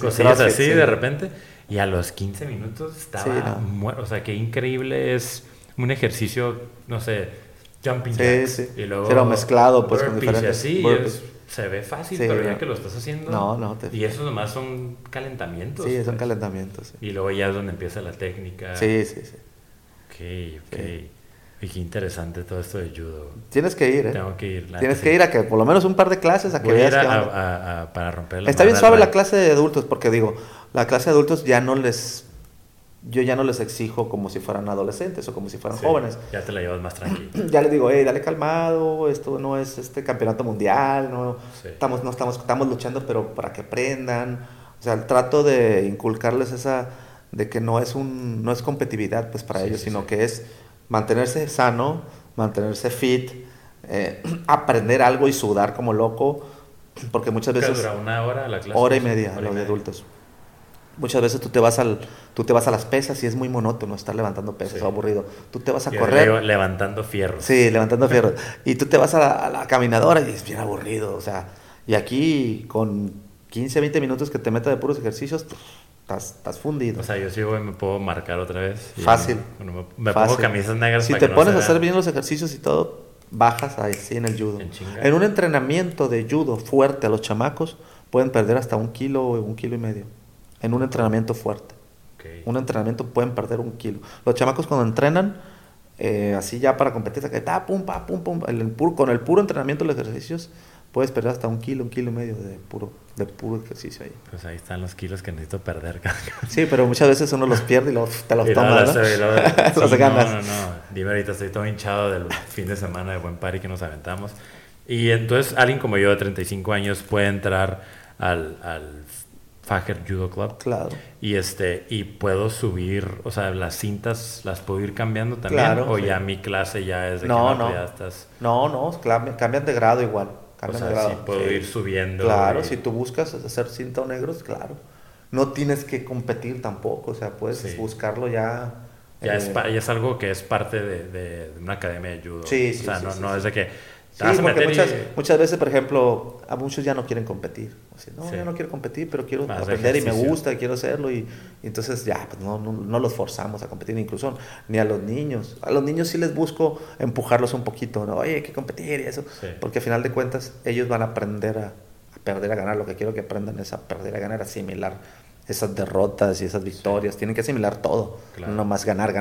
Cosillas así, de repente. Y a los 15 minutos estaba muerto. O sea, qué increíble es un ejercicio, no sé, jumping jacks. Sí, sí. Y luego... Pero mezclado, pues, burpees, con diferentes... Sí, se ve fácil, pero ya que lo estás haciendo... Y esos nomás son calentamientos. Sí, son calentamientos. Sí. Y luego ya es donde empieza la técnica. Sí. Ok. Sí. Y qué interesante todo esto de judo. Tienes que ir, ¿eh? Tengo que ir. Tienes que ir a que por lo menos un par de clases a que veas qué onda. Para romper la... Está bien suave la clase de adultos, porque digo, la clase de adultos ya no les... Yo ya no les exijo como si fueran adolescentes o como si fueran jóvenes. Ya te la llevas más tranquilo. Ya les digo, dale calmado, esto no es campeonato mundial, estamos luchando, pero para que aprendan. O sea, trato de inculcarles esa de que no es competitividad, pues, para ellos, sino que es mantenerse sano, mantenerse fit, aprender algo y sudar como loco, porque muchas veces dura una hora la clase. Hora y media. Los adultos. Muchas veces tú te vas a las pesas y es muy monótono estar levantando pesas, es aburrido. Tú te vas a correr. Levantando fierros. Y tú te vas a la caminadora y es bien aburrido. O sea, y aquí con 15, 20 minutos que te metas de puros ejercicios, estás fundido. O sea, yo sí me puedo marcar otra vez. Fácil. Me pongo camisas negras. Si te pones a hacer bien los ejercicios y todo, bajas así en el judo. En un entrenamiento de judo fuerte a los chamacos, pueden perder hasta 1 kilo o 1,5 kilos. En un entrenamiento fuerte. Okay. Un entrenamiento pueden perder un kilo. Los chamacos cuando entrenan, así ya para competir, con el puro entrenamiento de los ejercicios, puedes perder hasta un kilo y medio de puro ejercicio ahí. Pues ahí están los kilos que necesito perder. Sí, pero muchas veces uno los pierde y te los tomas, ¿no? Los ganas. No. Dime ahorita, estoy todo hinchado del fin de semana de buen party que nos aventamos. Y entonces alguien como yo de 35 años puede entrar al Fajer Judo Club. Claro. Y y puedo subir, o sea, las cintas las puedo ir cambiando también. Claro, o sí. Ya mi clase ya es de ya estás. No, cambian de grado igual. Sí puedo ir subiendo. Claro, si tú buscas hacer cinta o negros, claro. No tienes que competir tampoco, o sea, puedes buscarlo ya. Ya es algo que es parte de una academia de judo. Es de que. Sí, porque muchas veces, por ejemplo, a muchos ya no quieren competir. O sea, yo no quiero competir, pero quiero aprender y me gusta, quiero hacerlo. Y entonces pues no los forzamos a competir, incluso ni a los niños. A los niños sí les busco empujarlos un poquito, ¿no? Oye, hay que competir y eso. Sí. Porque al final de cuentas ellos van a aprender a perder, a ganar. Lo que quiero que aprendan es a perder, a ganar, asimilar esas derrotas y esas victorias. Tienen que asimilar todo. Claro. No más ganar.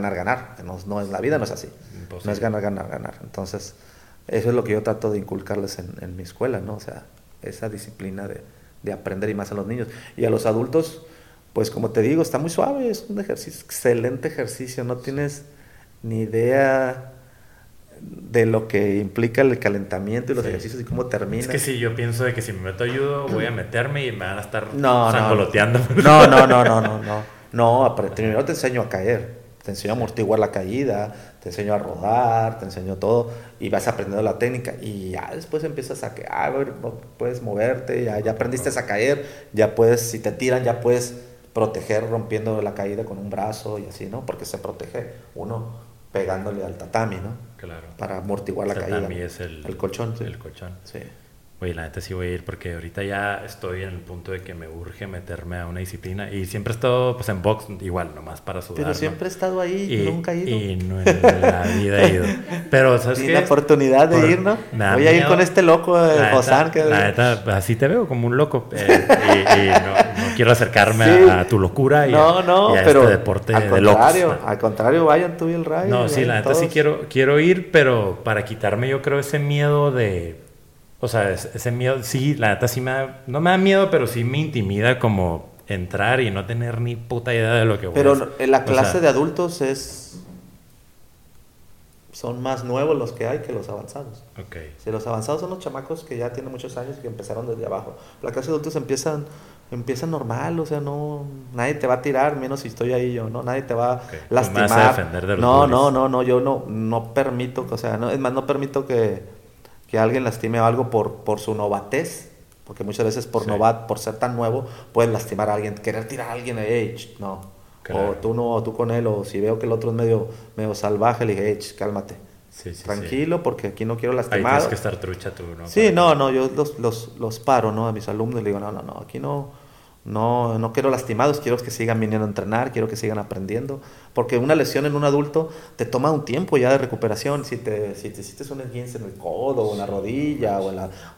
No es la vida, no es así. Imposible. No es ganar. Entonces... eso es lo que yo trato de inculcarles en mi escuela, ¿no? O sea, esa disciplina de aprender, y más a los niños. Y a los adultos, pues como te digo, está muy suave, es un ejercicio, excelente ejercicio. No tienes ni idea de lo que implica el calentamiento y los ejercicios y cómo termina. Es que sí, yo pienso de que si me meto a judo voy a meterme y me van a estar sangoloteando. No, primero te enseño a caer. Te enseño a amortiguar la caída, te enseño a rodar, te enseño todo y vas aprendiendo la técnica y ya después empiezas a que puedes moverte, ya aprendiste a caer, ya puedes, si te tiran, ya puedes proteger rompiendo la caída con un brazo y así, ¿no? Porque se protege uno pegándole al tatami, ¿no? Claro. Para amortiguar la caída. El tatami es el colchón. Sí. El colchón. Sí. Oye, la neta sí voy a ir porque ahorita ya estoy en el punto de que me urge meterme a una disciplina y siempre he estado pues en box igual, nomás para sudar. Pero siempre he estado ahí y nunca he ido. Y no en la vida he ido. Pero ¿sabes qué? La oportunidad de ir, ¿no? Voy a ir con este loco, Josan. La neta, así te veo, como un loco. Y no quiero acercarme a tu locura y a pero este deporte de locos. Al contrario, vayan tú y el Ray. No, sí, la neta todos. Sí quiero ir, pero para quitarme yo creo ese miedo de... O sea, ese miedo, sí, la neta sí no me da miedo, pero sí me intimida como entrar y no tener ni puta idea de lo que voy a hacer. Pero la clase de adultos son más nuevos los que hay que los avanzados. Okay. Si los avanzados son los chamacos que ya tienen muchos años y que empezaron desde abajo. La clase de adultos empieza normal, o sea, no, nadie te va a tirar, menos si estoy ahí yo, ¿no? Nadie te va a lastimar. Tú me vas a defender de los pobres. No, yo no permito, o sea, no, es más, no permito que alguien lastime algo por su novatez, porque muchas veces por ser tan nuevo, puedes lastimar a alguien, querer tirar a alguien, claro. O tú no, o tú con él, o si veo que el otro es medio salvaje, le dije, cálmate, tranquilo, porque aquí no quiero lastimar. Ahí tienes que estar trucha tú, ¿no? Sí, yo los paro, ¿no? A mis alumnos le digo, no, aquí no quiero lastimados, quiero que sigan viniendo a entrenar, quiero que sigan aprendiendo, porque una lesión en un adulto te toma un tiempo ya de recuperación. Si te hiciste un esguince en el codo o en la rodilla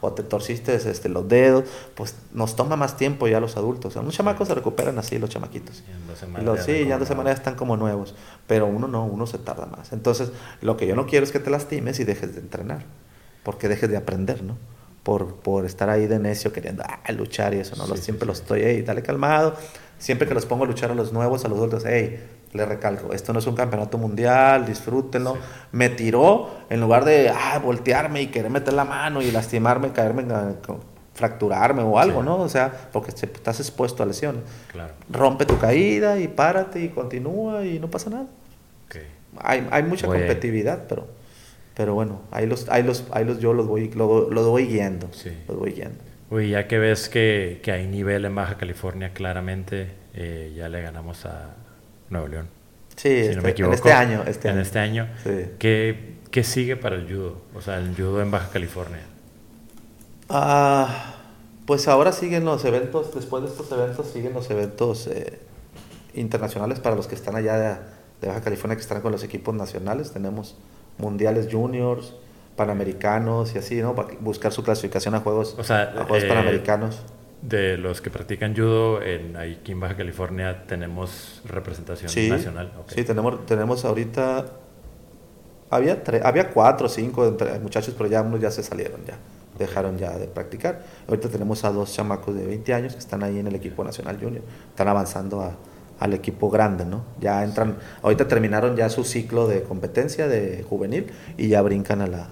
o te torciste los dedos, pues nos toma más tiempo ya los adultos. O sea, unos chamacos se recuperan así, los chamaquitos. Ya en 2 semanas están como nuevos, pero uno se tarda más. Entonces, lo que yo no quiero es que te lastimes y dejes de entrenar, porque dejes de aprender, ¿no? Por estar ahí de necio queriendo luchar y eso, ¿no? Los estoy, dale calmado. Siempre que los pongo a luchar a los nuevos, a los adultos, les recalco, esto no es un campeonato mundial, disfrútenlo. Sí. Me tiró, en lugar de voltearme y querer meter la mano y lastimarme, caerme, fracturarme o algo, ¿no? O sea, porque estás expuesto a lesiones. Claro. Rompe tu caída y párate y continúa y no pasa nada. Okay. Hay mucha competitividad, pero bueno, ahí los yo los voy guiando. Sí. Los voy guiando. Uy, ya que ves que hay nivel en Baja California, claramente ya le ganamos a Nuevo León. Sí, no me equivoco, en este año. Sí. ¿Qué sigue para el judo? O sea, el judo en Baja California. Pues ahora siguen los eventos, después de estos eventos siguen los eventos internacionales para los que están allá de Baja California, que están con los equipos nacionales. Tenemos mundiales juniors, panamericanos y así, ¿no? Para buscar su clasificación a juegos panamericanos. de los que practican judo aquí en Baja California tenemos representación nacional? Okay. Sí, tenemos ahorita, había 4 o 5 entre muchachos, pero ya unos ya se salieron, ya dejaron ya de practicar. Ahorita tenemos a 2 chamacos de 20 años que están ahí en el equipo nacional junior, están avanzando al equipo grande, ¿no? Ya entran, ahorita terminaron ya su ciclo de competencia de juvenil y ya brincan a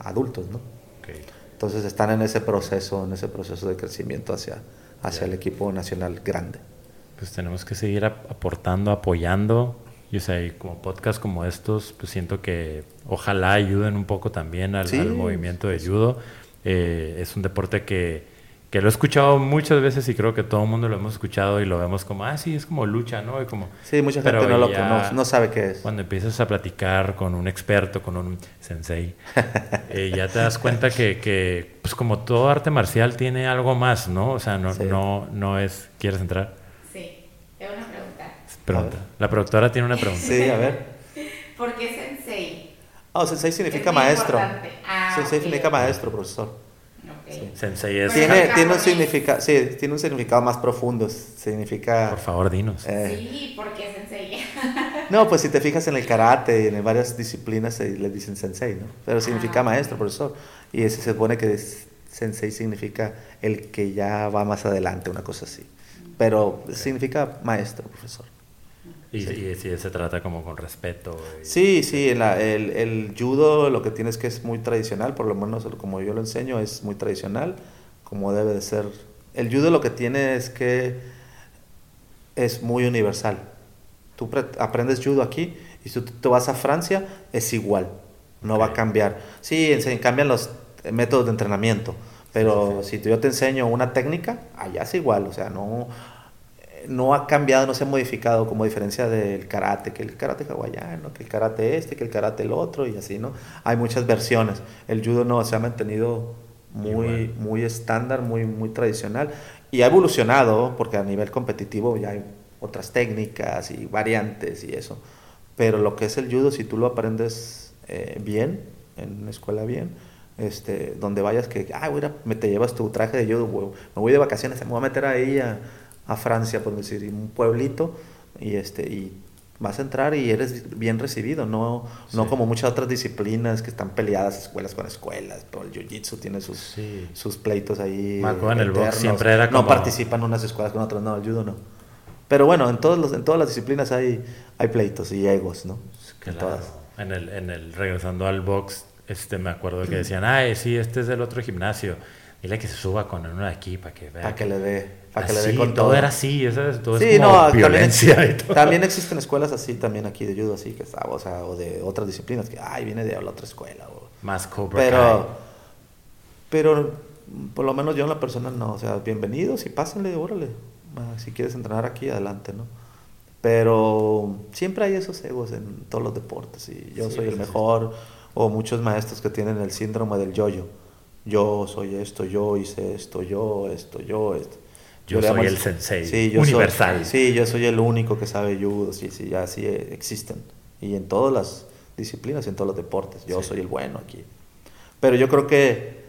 adultos, ¿no? Okay. Entonces están en ese proceso de crecimiento hacia el equipo nacional grande. Pues tenemos que seguir aportando, apoyando. Yo sé, como podcasts como estos, pues siento que ojalá ayuden un poco también al movimiento de judo. Es un deporte que lo he escuchado muchas veces y creo que todo el mundo lo hemos escuchado y lo vemos como, sí, es como lucha, ¿no? Y como, sí, mucha gente no sabe qué es. Cuando empiezas a platicar con un experto, con un sensei, ya te das cuenta que pues como todo arte marcial tiene algo más, ¿no? O sea, no es... ¿Quieres entrar? Sí, tengo una pregunta. La productora tiene una pregunta. Sí, a ver. ¿Por qué sensei? Sensei significa maestro. Sensei significa maestro, profesor. Sí. Sensei es... tiene un significado más profundo. Significa... Por favor, dinos. Sí, ¿por qué sensei? No, pues si te fijas en el karate y en varias disciplinas le dicen sensei, ¿no? Pero significa maestro, profesor. Y ese se supone que sensei significa el que ya va más adelante, una cosa así. Pero significa maestro, profesor. Y se trata como con respeto. Sí, el judo lo que tienes que es muy tradicional, por lo menos como yo lo enseño, es muy tradicional, como debe de ser. El judo lo que tiene es que es muy universal. Tú aprendes judo aquí y si tú te vas a Francia, es igual, no va a cambiar. Sí, cambian los métodos de entrenamiento, pero si yo te enseño una técnica, allá es igual, o sea, no ha cambiado, no se ha modificado, como diferencia del karate, que el karate hawaiano, que el karate que el karate el otro, y así, ¿no? Hay muchas versiones. El judo no se ha mantenido muy estándar, muy tradicional, y ha evolucionado, porque a nivel competitivo ya hay otras técnicas y variantes y eso. Pero lo que es el judo, si tú lo aprendes bien, en una escuela bien, donde vayas, te llevas tu traje de judo, me voy de vacaciones, me voy a meter ahí a Francia, por decir, un pueblito, y vas a entrar y eres bien recibido, no como muchas otras disciplinas que están peleadas escuelas con escuelas, pero el jiu-jitsu tiene sus pleitos ahí. Marco, en el box siempre era como... No participan unas escuelas con otras, no, el judo no. Pero bueno, en todas las disciplinas hay pleitos y egos, ¿no? Claro. En todas. Regresando al box, me acuerdo que decían, sí, este es del otro gimnasio. Dile que se suba con uno de aquí para que vea. Para que le dé. Para que le dé con todo. Todo era así, ¿sabes? Todo es como violencia y todo. También existen escuelas así, también aquí de judo, así que estaba, o sea, o de otras disciplinas, que viene de la otra escuela. Más Cobra Kai. Pero, por lo menos yo en la persona no, o sea, bienvenidos y pásenle, órale. Si quieres entrenar aquí, adelante, ¿no? Pero siempre hay esos egos en todos los deportes, y yo soy el mejor, o muchos maestros que tienen el síndrome del yo-yo. Yo soy esto, yo hice esto, yo esto. Yo soy el sensei universal. Yo soy el único que sabe judo, así existen. Y en todas las disciplinas, en todos los deportes, yo soy el bueno aquí. Pero yo creo que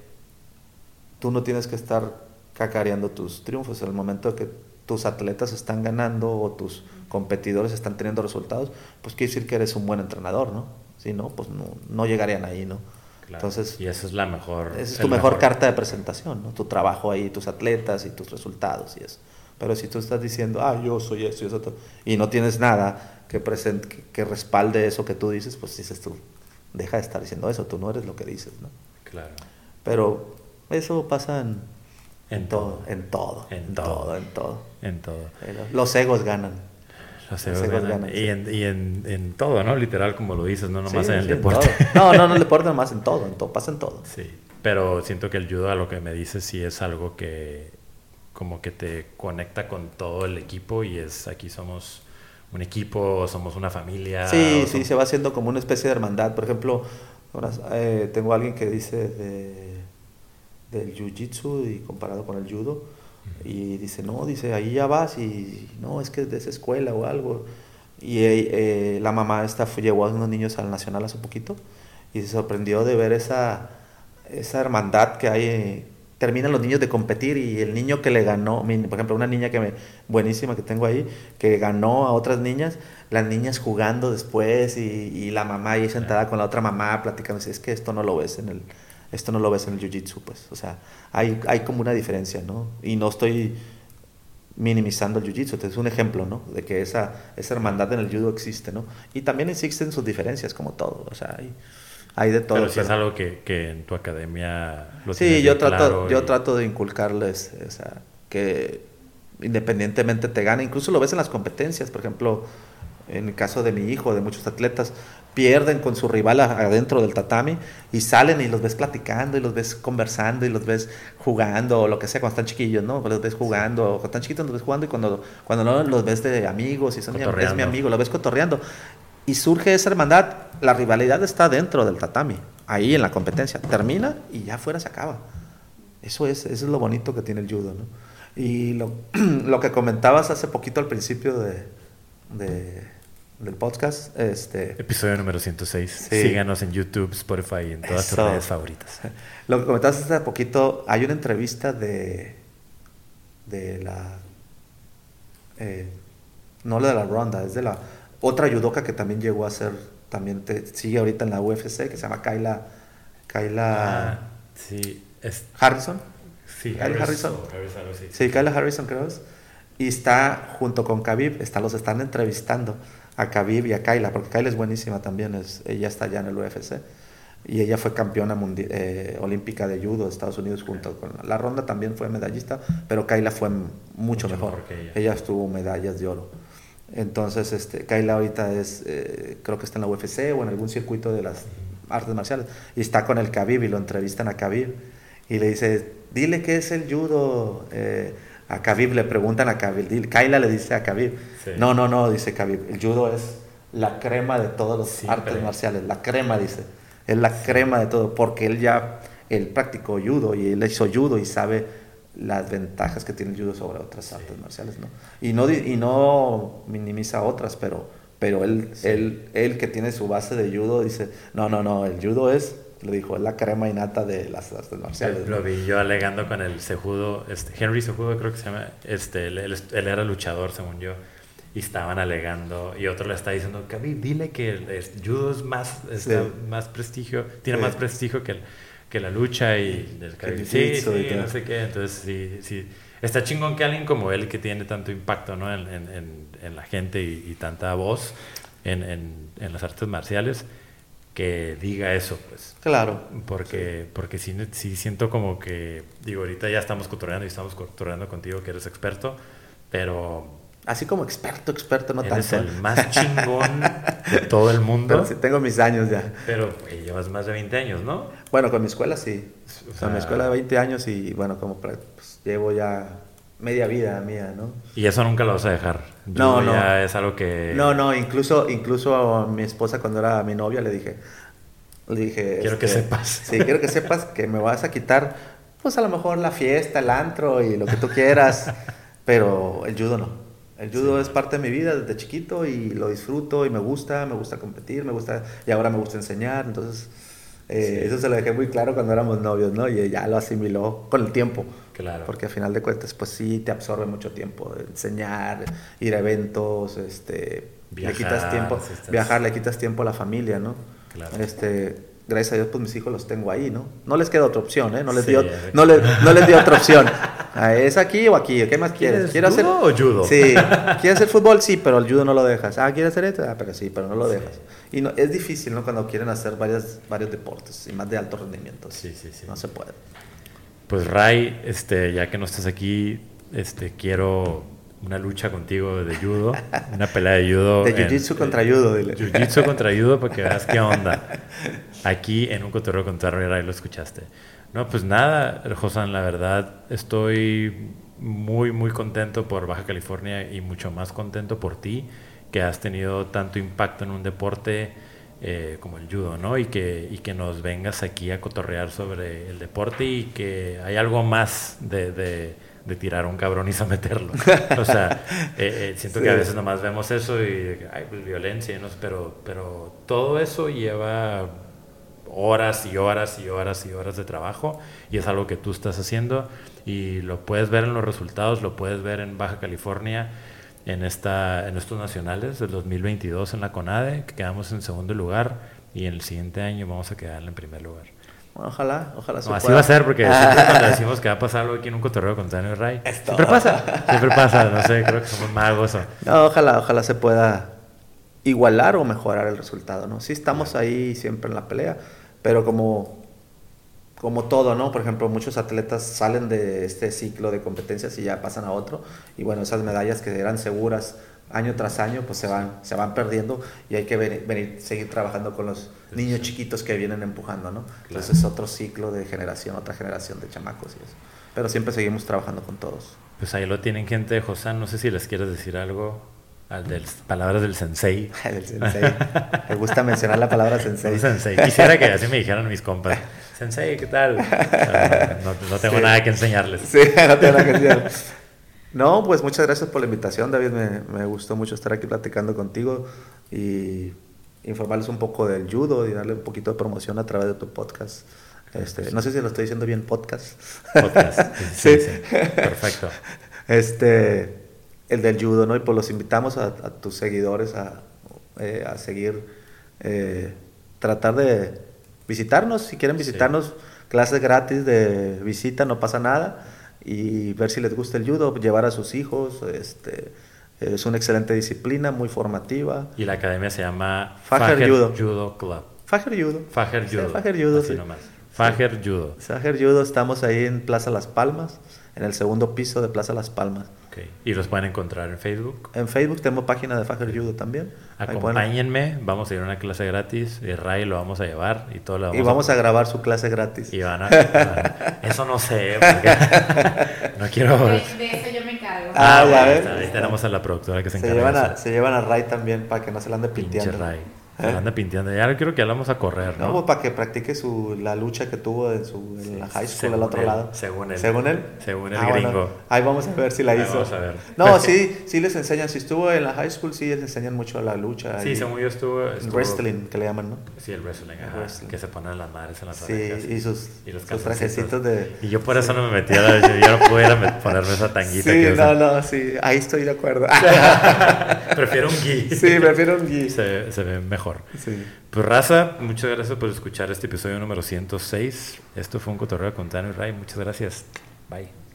tú no tienes que estar cacareando tus triunfos. Al momento que tus atletas están ganando o tus competidores están teniendo resultados, pues quiere decir que eres un buen entrenador, ¿no? Si no, pues no llegarían ahí, ¿no? Claro. Entonces, y esa es tu mejor carta de presentación, ¿no? Tu trabajo ahí, tus atletas y tus resultados y eso. Pero si tú estás diciendo, yo soy esto y eso, y no tienes nada que respalde eso que tú dices, pues dices tú, deja de estar diciendo eso, tú no eres lo que dices, ¿no? Claro. Pero eso pasa en todo. Los egos ganan. Y en todo, ¿no? Literal, como lo dices, no nomás en el deporte. No, en el deporte nomás, en todo, pasa en todo. Sí, pero siento que el judo, a lo que me dices, sí es algo que como que te conecta con todo el equipo, y es aquí somos un equipo, somos una familia. Sí, se va haciendo como una especie de hermandad. Por ejemplo, ahora, tengo a alguien que dice del jiu-jitsu y comparado con el judo, y dice, ahí ya vas, y no, es que es de esa escuela o algo. Y la mamá llevó a unos niños al Nacional hace poquito, y se sorprendió de ver esa hermandad que hay terminan los niños de competir y el niño que le ganó, por ejemplo, una niña buenísima que tengo ahí, que ganó a otras niñas, las niñas jugando después y la mamá ahí sentada con la otra mamá platicando, es que esto no lo ves en el, esto no lo ves en el jiu-jitsu, pues, o sea, hay como una diferencia, ¿no? Y no estoy minimizando el jiu-jitsu, es un ejemplo, ¿no? De que esa hermandad en el judo existe, ¿no? Y también existen sus diferencias, como todo, o sea, hay de todo. Pero eso es algo que en tu academia lo tienes bien claro. Sí, yo trato de inculcarles, o sea, que independientemente te gane, incluso lo ves en las competencias, por ejemplo, en el caso de mi hijo, de muchos atletas, pierden con su rival adentro del tatami y salen y los ves platicando y los ves conversando y los ves jugando o lo que sea cuando están chiquillos, ¿no? Los ves jugando, cuando están chiquitos los ves jugando y cuando no los ves de amigos y es mi amigo, los ves cotorreando. Y surge esa hermandad, la rivalidad está dentro del tatami, ahí en la competencia, termina y ya afuera se acaba. Eso es lo bonito que tiene el judo, ¿no? Y lo que comentabas hace poquito al principio del podcast, episodio número 106. Sí. Síganos en YouTube, Spotify y en todas sus redes favoritas. Lo que comentaste hace poquito, hay una entrevista de la no la de la Ronda, es de la otra judoka que también llegó a ser, también sigue ahorita en la UFC, que se llama Kayla sí, Harrison. Sí, Kayla Harrison. Sí, Kayla Harrison, creo es. Y está junto con Khabib, los están entrevistando a Khabib y a Kayla, porque Kayla es buenísima también, ella está allá en el UFC y ella fue campeona olímpica de judo de Estados Unidos junto con la Ronda, también fue medallista, pero Kayla fue mucho mejor que ella estuvo medallas de oro. Entonces, Kayla ahorita creo que está en la UFC o en algún circuito de las artes marciales y está con el Khabib y lo entrevistan a Khabib y le dice, dile qué es el judo. A Khabib le preguntan a Khabib, Kayla le dice a Khabib, sí. No, dice Khabib, el judo es la crema de todas las artes marciales, la crema, dice, es la crema de todo, porque él practicó judo y él hizo judo y sabe las ventajas que tiene el judo sobre otras artes marciales, ¿no? Y no minimiza otras, pero él que tiene su base de judo dice, no, el judo es... Lo dijo, es la crema innata de las artes marciales. Lo vi yo alegando con el Cejudo, Henry Cejudo creo que se llama, él era luchador según yo, y estaban alegando, y otro le está diciendo, Khabib, dile que el judo es más prestigio, tiene más prestigio que la lucha, y el Khabib, no sé qué, entonces sí, está chingón que alguien como él que tiene tanto impacto, ¿no? en la gente y tanta voz en las artes marciales, que diga eso, pues. Claro. Porque sí siento como que... Digo, ahorita ya estamos cotorreando contigo, que eres experto, pero... Así como experto, no eres tanto. Eres el más chingón de todo el mundo. Pero sí, tengo mis años ya. Pero pues, llevas más de 20 años, ¿no? Bueno, con mi escuela sí. O sea, mi escuela de 20 años y bueno, como pues, llevo ya... media vida mía, ¿no? Y eso nunca lo vas a dejar. No. Ya es algo que... No, incluso a mi esposa cuando era mi novia le dije... Quiero que sepas. Sí, quiero que sepas que me vas a quitar, pues a lo mejor la fiesta, el antro y lo que tú quieras, pero el judo no. El judo es parte de mi vida desde chiquito y lo disfruto y me gusta competir, y ahora me gusta enseñar, entonces... Eso se lo dejé muy claro cuando éramos novios, ¿no? Y ella lo asimiló con el tiempo. Claro. Porque al final de cuentas, pues sí, te absorbe mucho tiempo. Enseñar, ir a eventos, viajar, le quitas tiempo. Viajar, le quitas tiempo a la familia, ¿no? Claro. Gracias a Dios, pues mis hijos los tengo ahí, ¿no? No les queda otra opción, ¿eh? No les dio otra opción. ¿Es aquí o aquí? ¿Qué más quieres? ¿Quieres judo o judo? Sí. ¿Quieres hacer fútbol? Sí, pero el judo no lo dejas. ¿Quieres hacer esto? Pero sí, pero no lo dejas. Y no, es difícil, ¿no? Cuando quieren hacer varios deportes y más de alto rendimiento. Sí. No se puede. Pues Ray, ya que no estás aquí, quiero una lucha contigo de judo, una pelea de judo. De jiu-jitsu contra judo, dile. Jiu-jitsu contra judo para que veas qué onda. Aquí en un cotorreo contra Ray, lo escuchaste. No, pues nada, Josan, la verdad estoy muy, muy contento por Baja California y mucho más contento por ti, que has tenido tanto impacto en un deporte como el judo, ¿no? Y que nos vengas aquí a cotorrear sobre el deporte y que hay algo más de tirar a un cabrón y someterlo. O sea, siento que a veces nomás vemos eso y hay violencia, ¿no? Pero todo eso lleva... horas y horas y horas y horas de trabajo, y es algo que tú estás haciendo y lo puedes ver en los resultados, lo puedes ver en Baja California, en estos nacionales del 2022 en la CONADE, que quedamos en segundo lugar, y en el siguiente año vamos a quedar en primer lugar. Bueno, ojalá se pueda. Así va a ser, porque siempre cuando decimos que va a pasar algo aquí en un cotorreo con Daniel Ray, siempre pasa, no sé, creo que somos magos. No, ojalá se pueda igualar o mejorar el resultado, ¿no? Sí estamos ahí siempre en la pelea, pero como todo, ¿no? Por ejemplo, muchos atletas salen de este ciclo de competencias y ya pasan a otro, y bueno, esas medallas que eran seguras año tras año, pues se van perdiendo, y hay que seguir trabajando con los niños chiquitos que vienen empujando, ¿no? Claro. Entonces es otro ciclo de generación, otra generación de chamacos y eso. Pero siempre seguimos trabajando con todos. Pues ahí lo tienen, gente de Josan. No sé si les quieres decir algo al de las palabras del sensei. Del sensei. Me gusta mencionar la palabra sensei. Sensei. Quisiera que así me dijeran mis compas. Sensei, ¿qué tal? No tengo nada que enseñarles. Sí, no tengo nada que enseñarles. No, pues muchas gracias por la invitación, David. Me gustó mucho estar aquí platicando contigo y informarles un poco del judo y darle un poquito de promoción a través de tu podcast. No sé si lo estoy diciendo bien, podcast. Sí. Perfecto. El del judo, ¿no? Y pues los invitamos a tus seguidores a seguir, tratar de visitarnos. Si quieren visitarnos, clases gratis de visita, no pasa nada. Y ver si les gusta el judo, llevar a sus hijos, es una excelente disciplina, muy formativa. Y la academia se llama Fajer Judo Club. Fajer Judo. Así nomás. Fajer Judo, estamos ahí en Plaza Las Palmas, en el segundo piso de Plaza Las Palmas. Okay. ¿Y los pueden encontrar en Facebook? En Facebook tenemos página de Fajer Judo también. Acompáñenme, vamos a ir a una clase gratis, y Ray lo vamos a llevar y todo lo vamos a grabar su clase gratis. Y van a... Eso no sé, porque no quiero... De eso yo me encargo. Ahí tenemos a la productora que se encarga. Se llevan a Ray también para que no se la ande pinteando. Pinche Ray. Anda pinteando. Ya quiero que vamos a correr, ¿no? No, pues para que practique la lucha que tuvo en la high school al otro lado. Según el gringo. Bueno. Ahí vamos a ver si la hizo. Vamos a ver. No, sí les enseñan. Si estuvo en la high school, sí les enseñan mucho a la lucha. Sí, según yo estuvo wrestling, que le llaman, ¿no? Sí, el wrestling. Que se ponen las madres en las orejas. Sí, y sus trajecitos de... Y yo por eso no me metí a la lucha. Yo no pude ponerme esa tanguita. Sí, sí. Ahí estoy de acuerdo. Prefiero un gi. Sí, prefiero un gi. Se ve mejor. Sí. Pues raza, muchas gracias por escuchar este episodio número 106. Esto fue un cotorreo con Dana White. Muchas gracias. Bye.